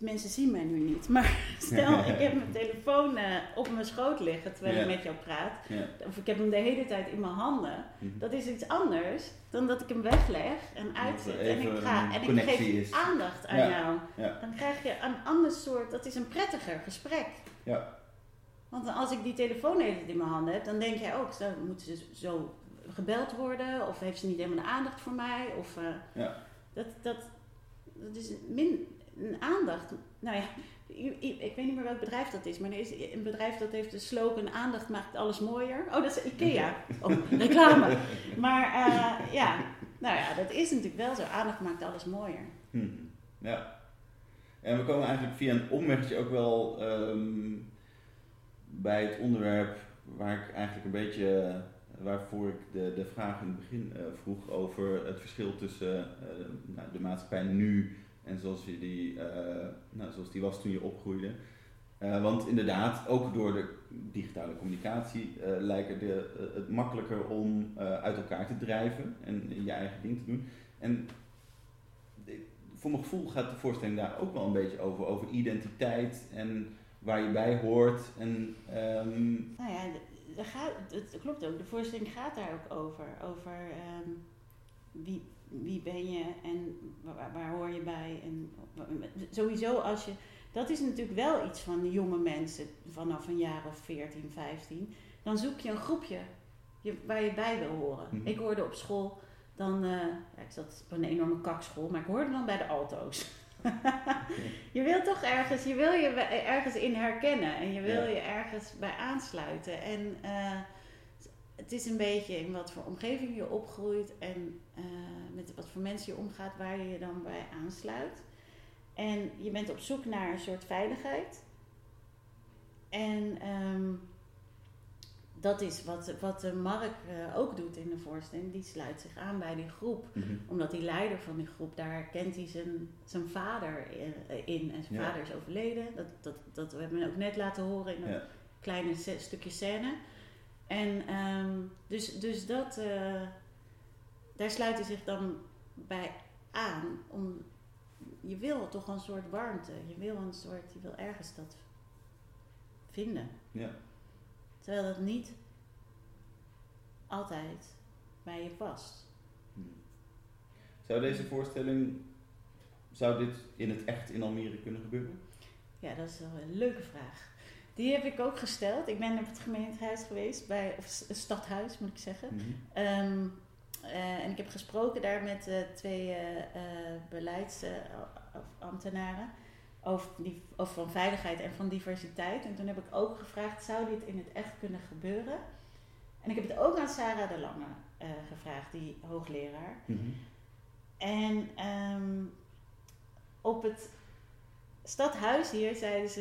mensen zien mij nu niet. Maar stel, ja. Ik heb mijn telefoon uh, op mijn schoot liggen terwijl ja. ik met jou praat. Ja. Of ik heb hem de hele tijd in mijn handen. Mm-hmm. Dat is iets anders dan dat ik hem wegleg en uitzet. En ik, ga, en ik geef is. aandacht aan ja. jou. Ja. Dan krijg je een ander soort... Dat is een prettiger gesprek. Ja. Want als ik die telefoon even in mijn handen heb, dan denk jij ook, dan moet ze zo gebeld worden, of heeft ze niet helemaal de aandacht voor mij, of uh, ja. dat, dat, dat is min een aandacht. Nou ja, ik weet niet meer welk bedrijf dat is, maar er is een bedrijf dat heeft de slogan aandacht maakt alles mooier. Oh, dat is IKEA. Oh, reclame. Maar uh, ja, nou ja, dat is natuurlijk wel zo. Aandacht maakt alles mooier. Hmm. Ja. En we komen eigenlijk via een omwegje ook wel... Um... bij het onderwerp waar ik eigenlijk een beetje, waarvoor ik de, de vraag in het begin uh, vroeg over het verschil tussen uh, nou, de maatschappij nu en zoals, je die, uh, nou, zoals die was toen je opgroeide. Uh, want inderdaad, ook door de digitale communicatie uh, lijkt de, uh, het makkelijker om uh, uit elkaar te drijven en je eigen ding te doen. En voor mijn gevoel gaat de voorstelling daar ook wel een beetje over, over identiteit en... waar je bij hoort en... Um... Nou ja, dat, gaat, dat klopt ook. De voorstelling gaat daar ook over. Over um, wie, wie ben je en waar, waar hoor je bij. En sowieso als je... Dat is natuurlijk wel iets van de jonge mensen vanaf een jaar of veertien, vijftien. Dan zoek je een groepje je, waar je bij wil horen. Mm-hmm. Ik hoorde op school dan... Uh, ja, ik zat op een enorme kakschool, maar ik hoorde dan bij de alto's. Je wil toch ergens, je wil je ergens in herkennen en je wil ja. je ergens bij aansluiten. En uh, het is een beetje in wat voor omgeving je opgroeit en uh, met wat voor mensen je omgaat waar je je dan bij aansluit. En je bent op zoek naar een soort veiligheid. En um, dat is wat, wat de Mark uh, ook doet in de voorstelling. Die sluit zich aan bij die groep. Mm-hmm. Omdat die leider van die groep, daar kent hij zijn, zijn vader in. En zijn ja. vader is overleden. Dat, dat, dat we hebben we ook net laten horen in een ja. kleine se- stukje scène. En um, dus, dus dat, uh, daar sluit hij zich dan bij aan. Om, je wil toch een soort warmte. Je wil een soort, je wil ergens dat vinden. Ja. Terwijl dat niet altijd bij je past. Zou deze voorstelling, zou dit in het echt in Almere kunnen gebeuren? Ja, dat is een leuke vraag. Die heb ik ook gesteld. Ik ben op het gemeentehuis geweest, bij, of het stadhuis moet ik zeggen. Mm-hmm. Um, uh, en ik heb gesproken daar met uh, twee uh, uh, beleidsambtenaren. Uh, Over, die, over van veiligheid en van diversiteit. En toen heb ik ook gevraagd, zou dit in het echt kunnen gebeuren? En ik heb het ook aan Sarah de Lange uh, gevraagd, die hoogleraar. Mm-hmm. En um, op het stadhuis hier zeiden ze,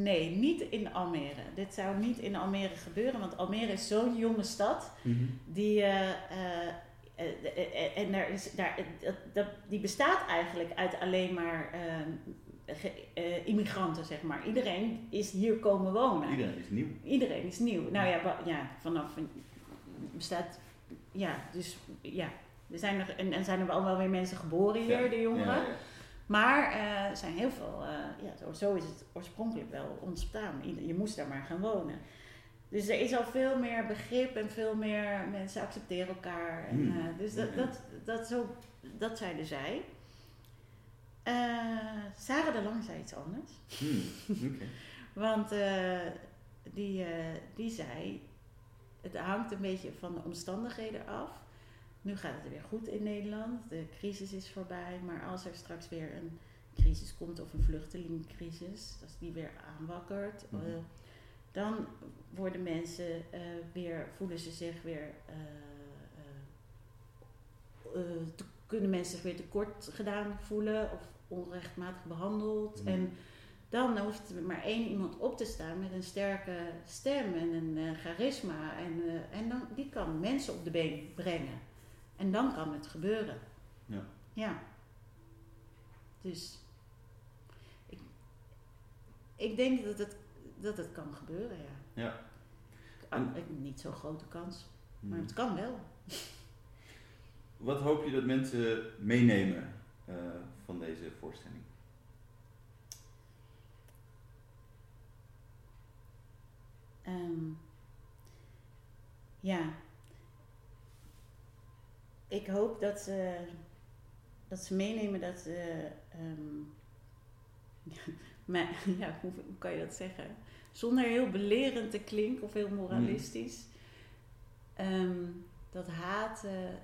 nee, niet in Almere. Dit zou niet in Almere gebeuren, want Almere is zo'n jonge stad. Mm-hmm. Die... Uh, uh, en daar is, daar, dat, die bestaat eigenlijk uit alleen maar... Uh, Uh, immigranten, zeg maar. Iedereen is hier komen wonen. Iedereen is nieuw. Iedereen is nieuw. Nou ja, ba- ja vanaf bestaat... Ja, dus ja. Er zijn er, en, en zijn er wel weer mensen geboren hier, ja. de jongeren. Ja, ja. Maar er uh, zijn heel veel... Uh, ja, zo, zo is het oorspronkelijk wel ontstaan. Je moest daar maar gaan wonen. Dus er is al veel meer begrip en veel meer mensen accepteren elkaar. En, uh, dus dat, dat, dat, zo, dat zeiden zij. Uh, Sarah de Lang zei iets anders. Hmm, okay. Want uh, die, uh, die zei, het hangt een beetje van de omstandigheden af. Nu gaat het weer goed in Nederland, de crisis is voorbij. Maar als er straks weer een crisis komt of een vluchtelingencrisis, als die weer aanwakkert, mm-hmm. uh, dan worden mensen uh, weer, voelen ze zich weer, uh, uh, te, kunnen mensen zich weer tekort gedaan voelen of onrechtmatig behandeld. Mm. En dan hoeft er maar één iemand op te staan met een sterke stem en een uh, charisma. En, uh, en dan, die kan mensen op de been brengen. En dan kan het gebeuren. Ja. Ja. Dus ik, ik denk dat het, dat het kan gebeuren, ja. Ja. En, ik, niet zo'n grote kans, mm. maar het kan wel. Wat hoop je dat mensen meenemen uh, van deze voorstelling? Um, ja, ik hoop dat ze, dat ze meenemen dat ze, um, maar, ja, hoe, hoe kan je dat zeggen, zonder heel belerend te klinken of heel moralistisch, mm. um, dat haten,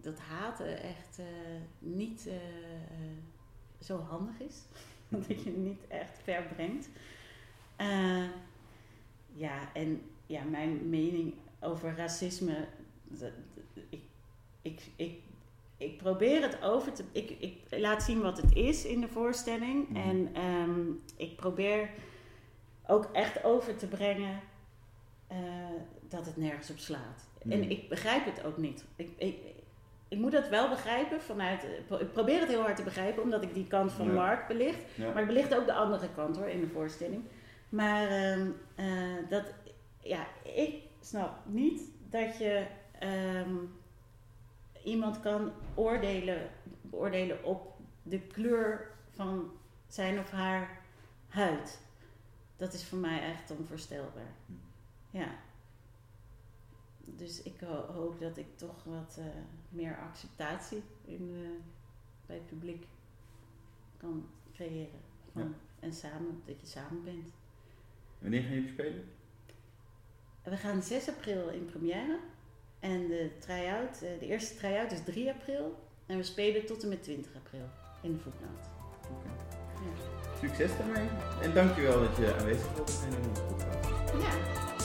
dat haten echt uh, niet uh, zo handig is, dat je niet echt ver brengt. Uh, Ja, en ja, mijn mening over racisme, ik, ik, ik, ik probeer het over te... Ik, ik laat zien wat het is in de voorstelling. Mm. En um, ik probeer ook echt over te brengen uh, dat het nergens op slaat. Mm. En ik begrijp het ook niet. Ik, ik, ik moet dat wel begrijpen vanuit... Ik probeer het heel hard te begrijpen, omdat ik die kant van ja. Mark belicht. Ja. Maar ik belicht ook de andere kant hoor in de voorstelling. Maar um, uh, dat, ja, ik snap niet dat je um, iemand kan oordelen, beoordelen op de kleur van zijn of haar huid. Dat is voor mij echt onvoorstelbaar. Ja. Dus ik ho- hoop dat ik toch wat uh, meer acceptatie in, uh, bij het publiek kan creëren. Van, ja. En samen, dat je samen bent. Wanneer gaan jullie spelen? We gaan zes april in première. En de try-out, de eerste try-out is drie april. En we spelen tot en met twintig april in de Voetnoot. Okay. Ja. Succes daarmee. En dankjewel dat je aanwezig was in de podcast. Ja.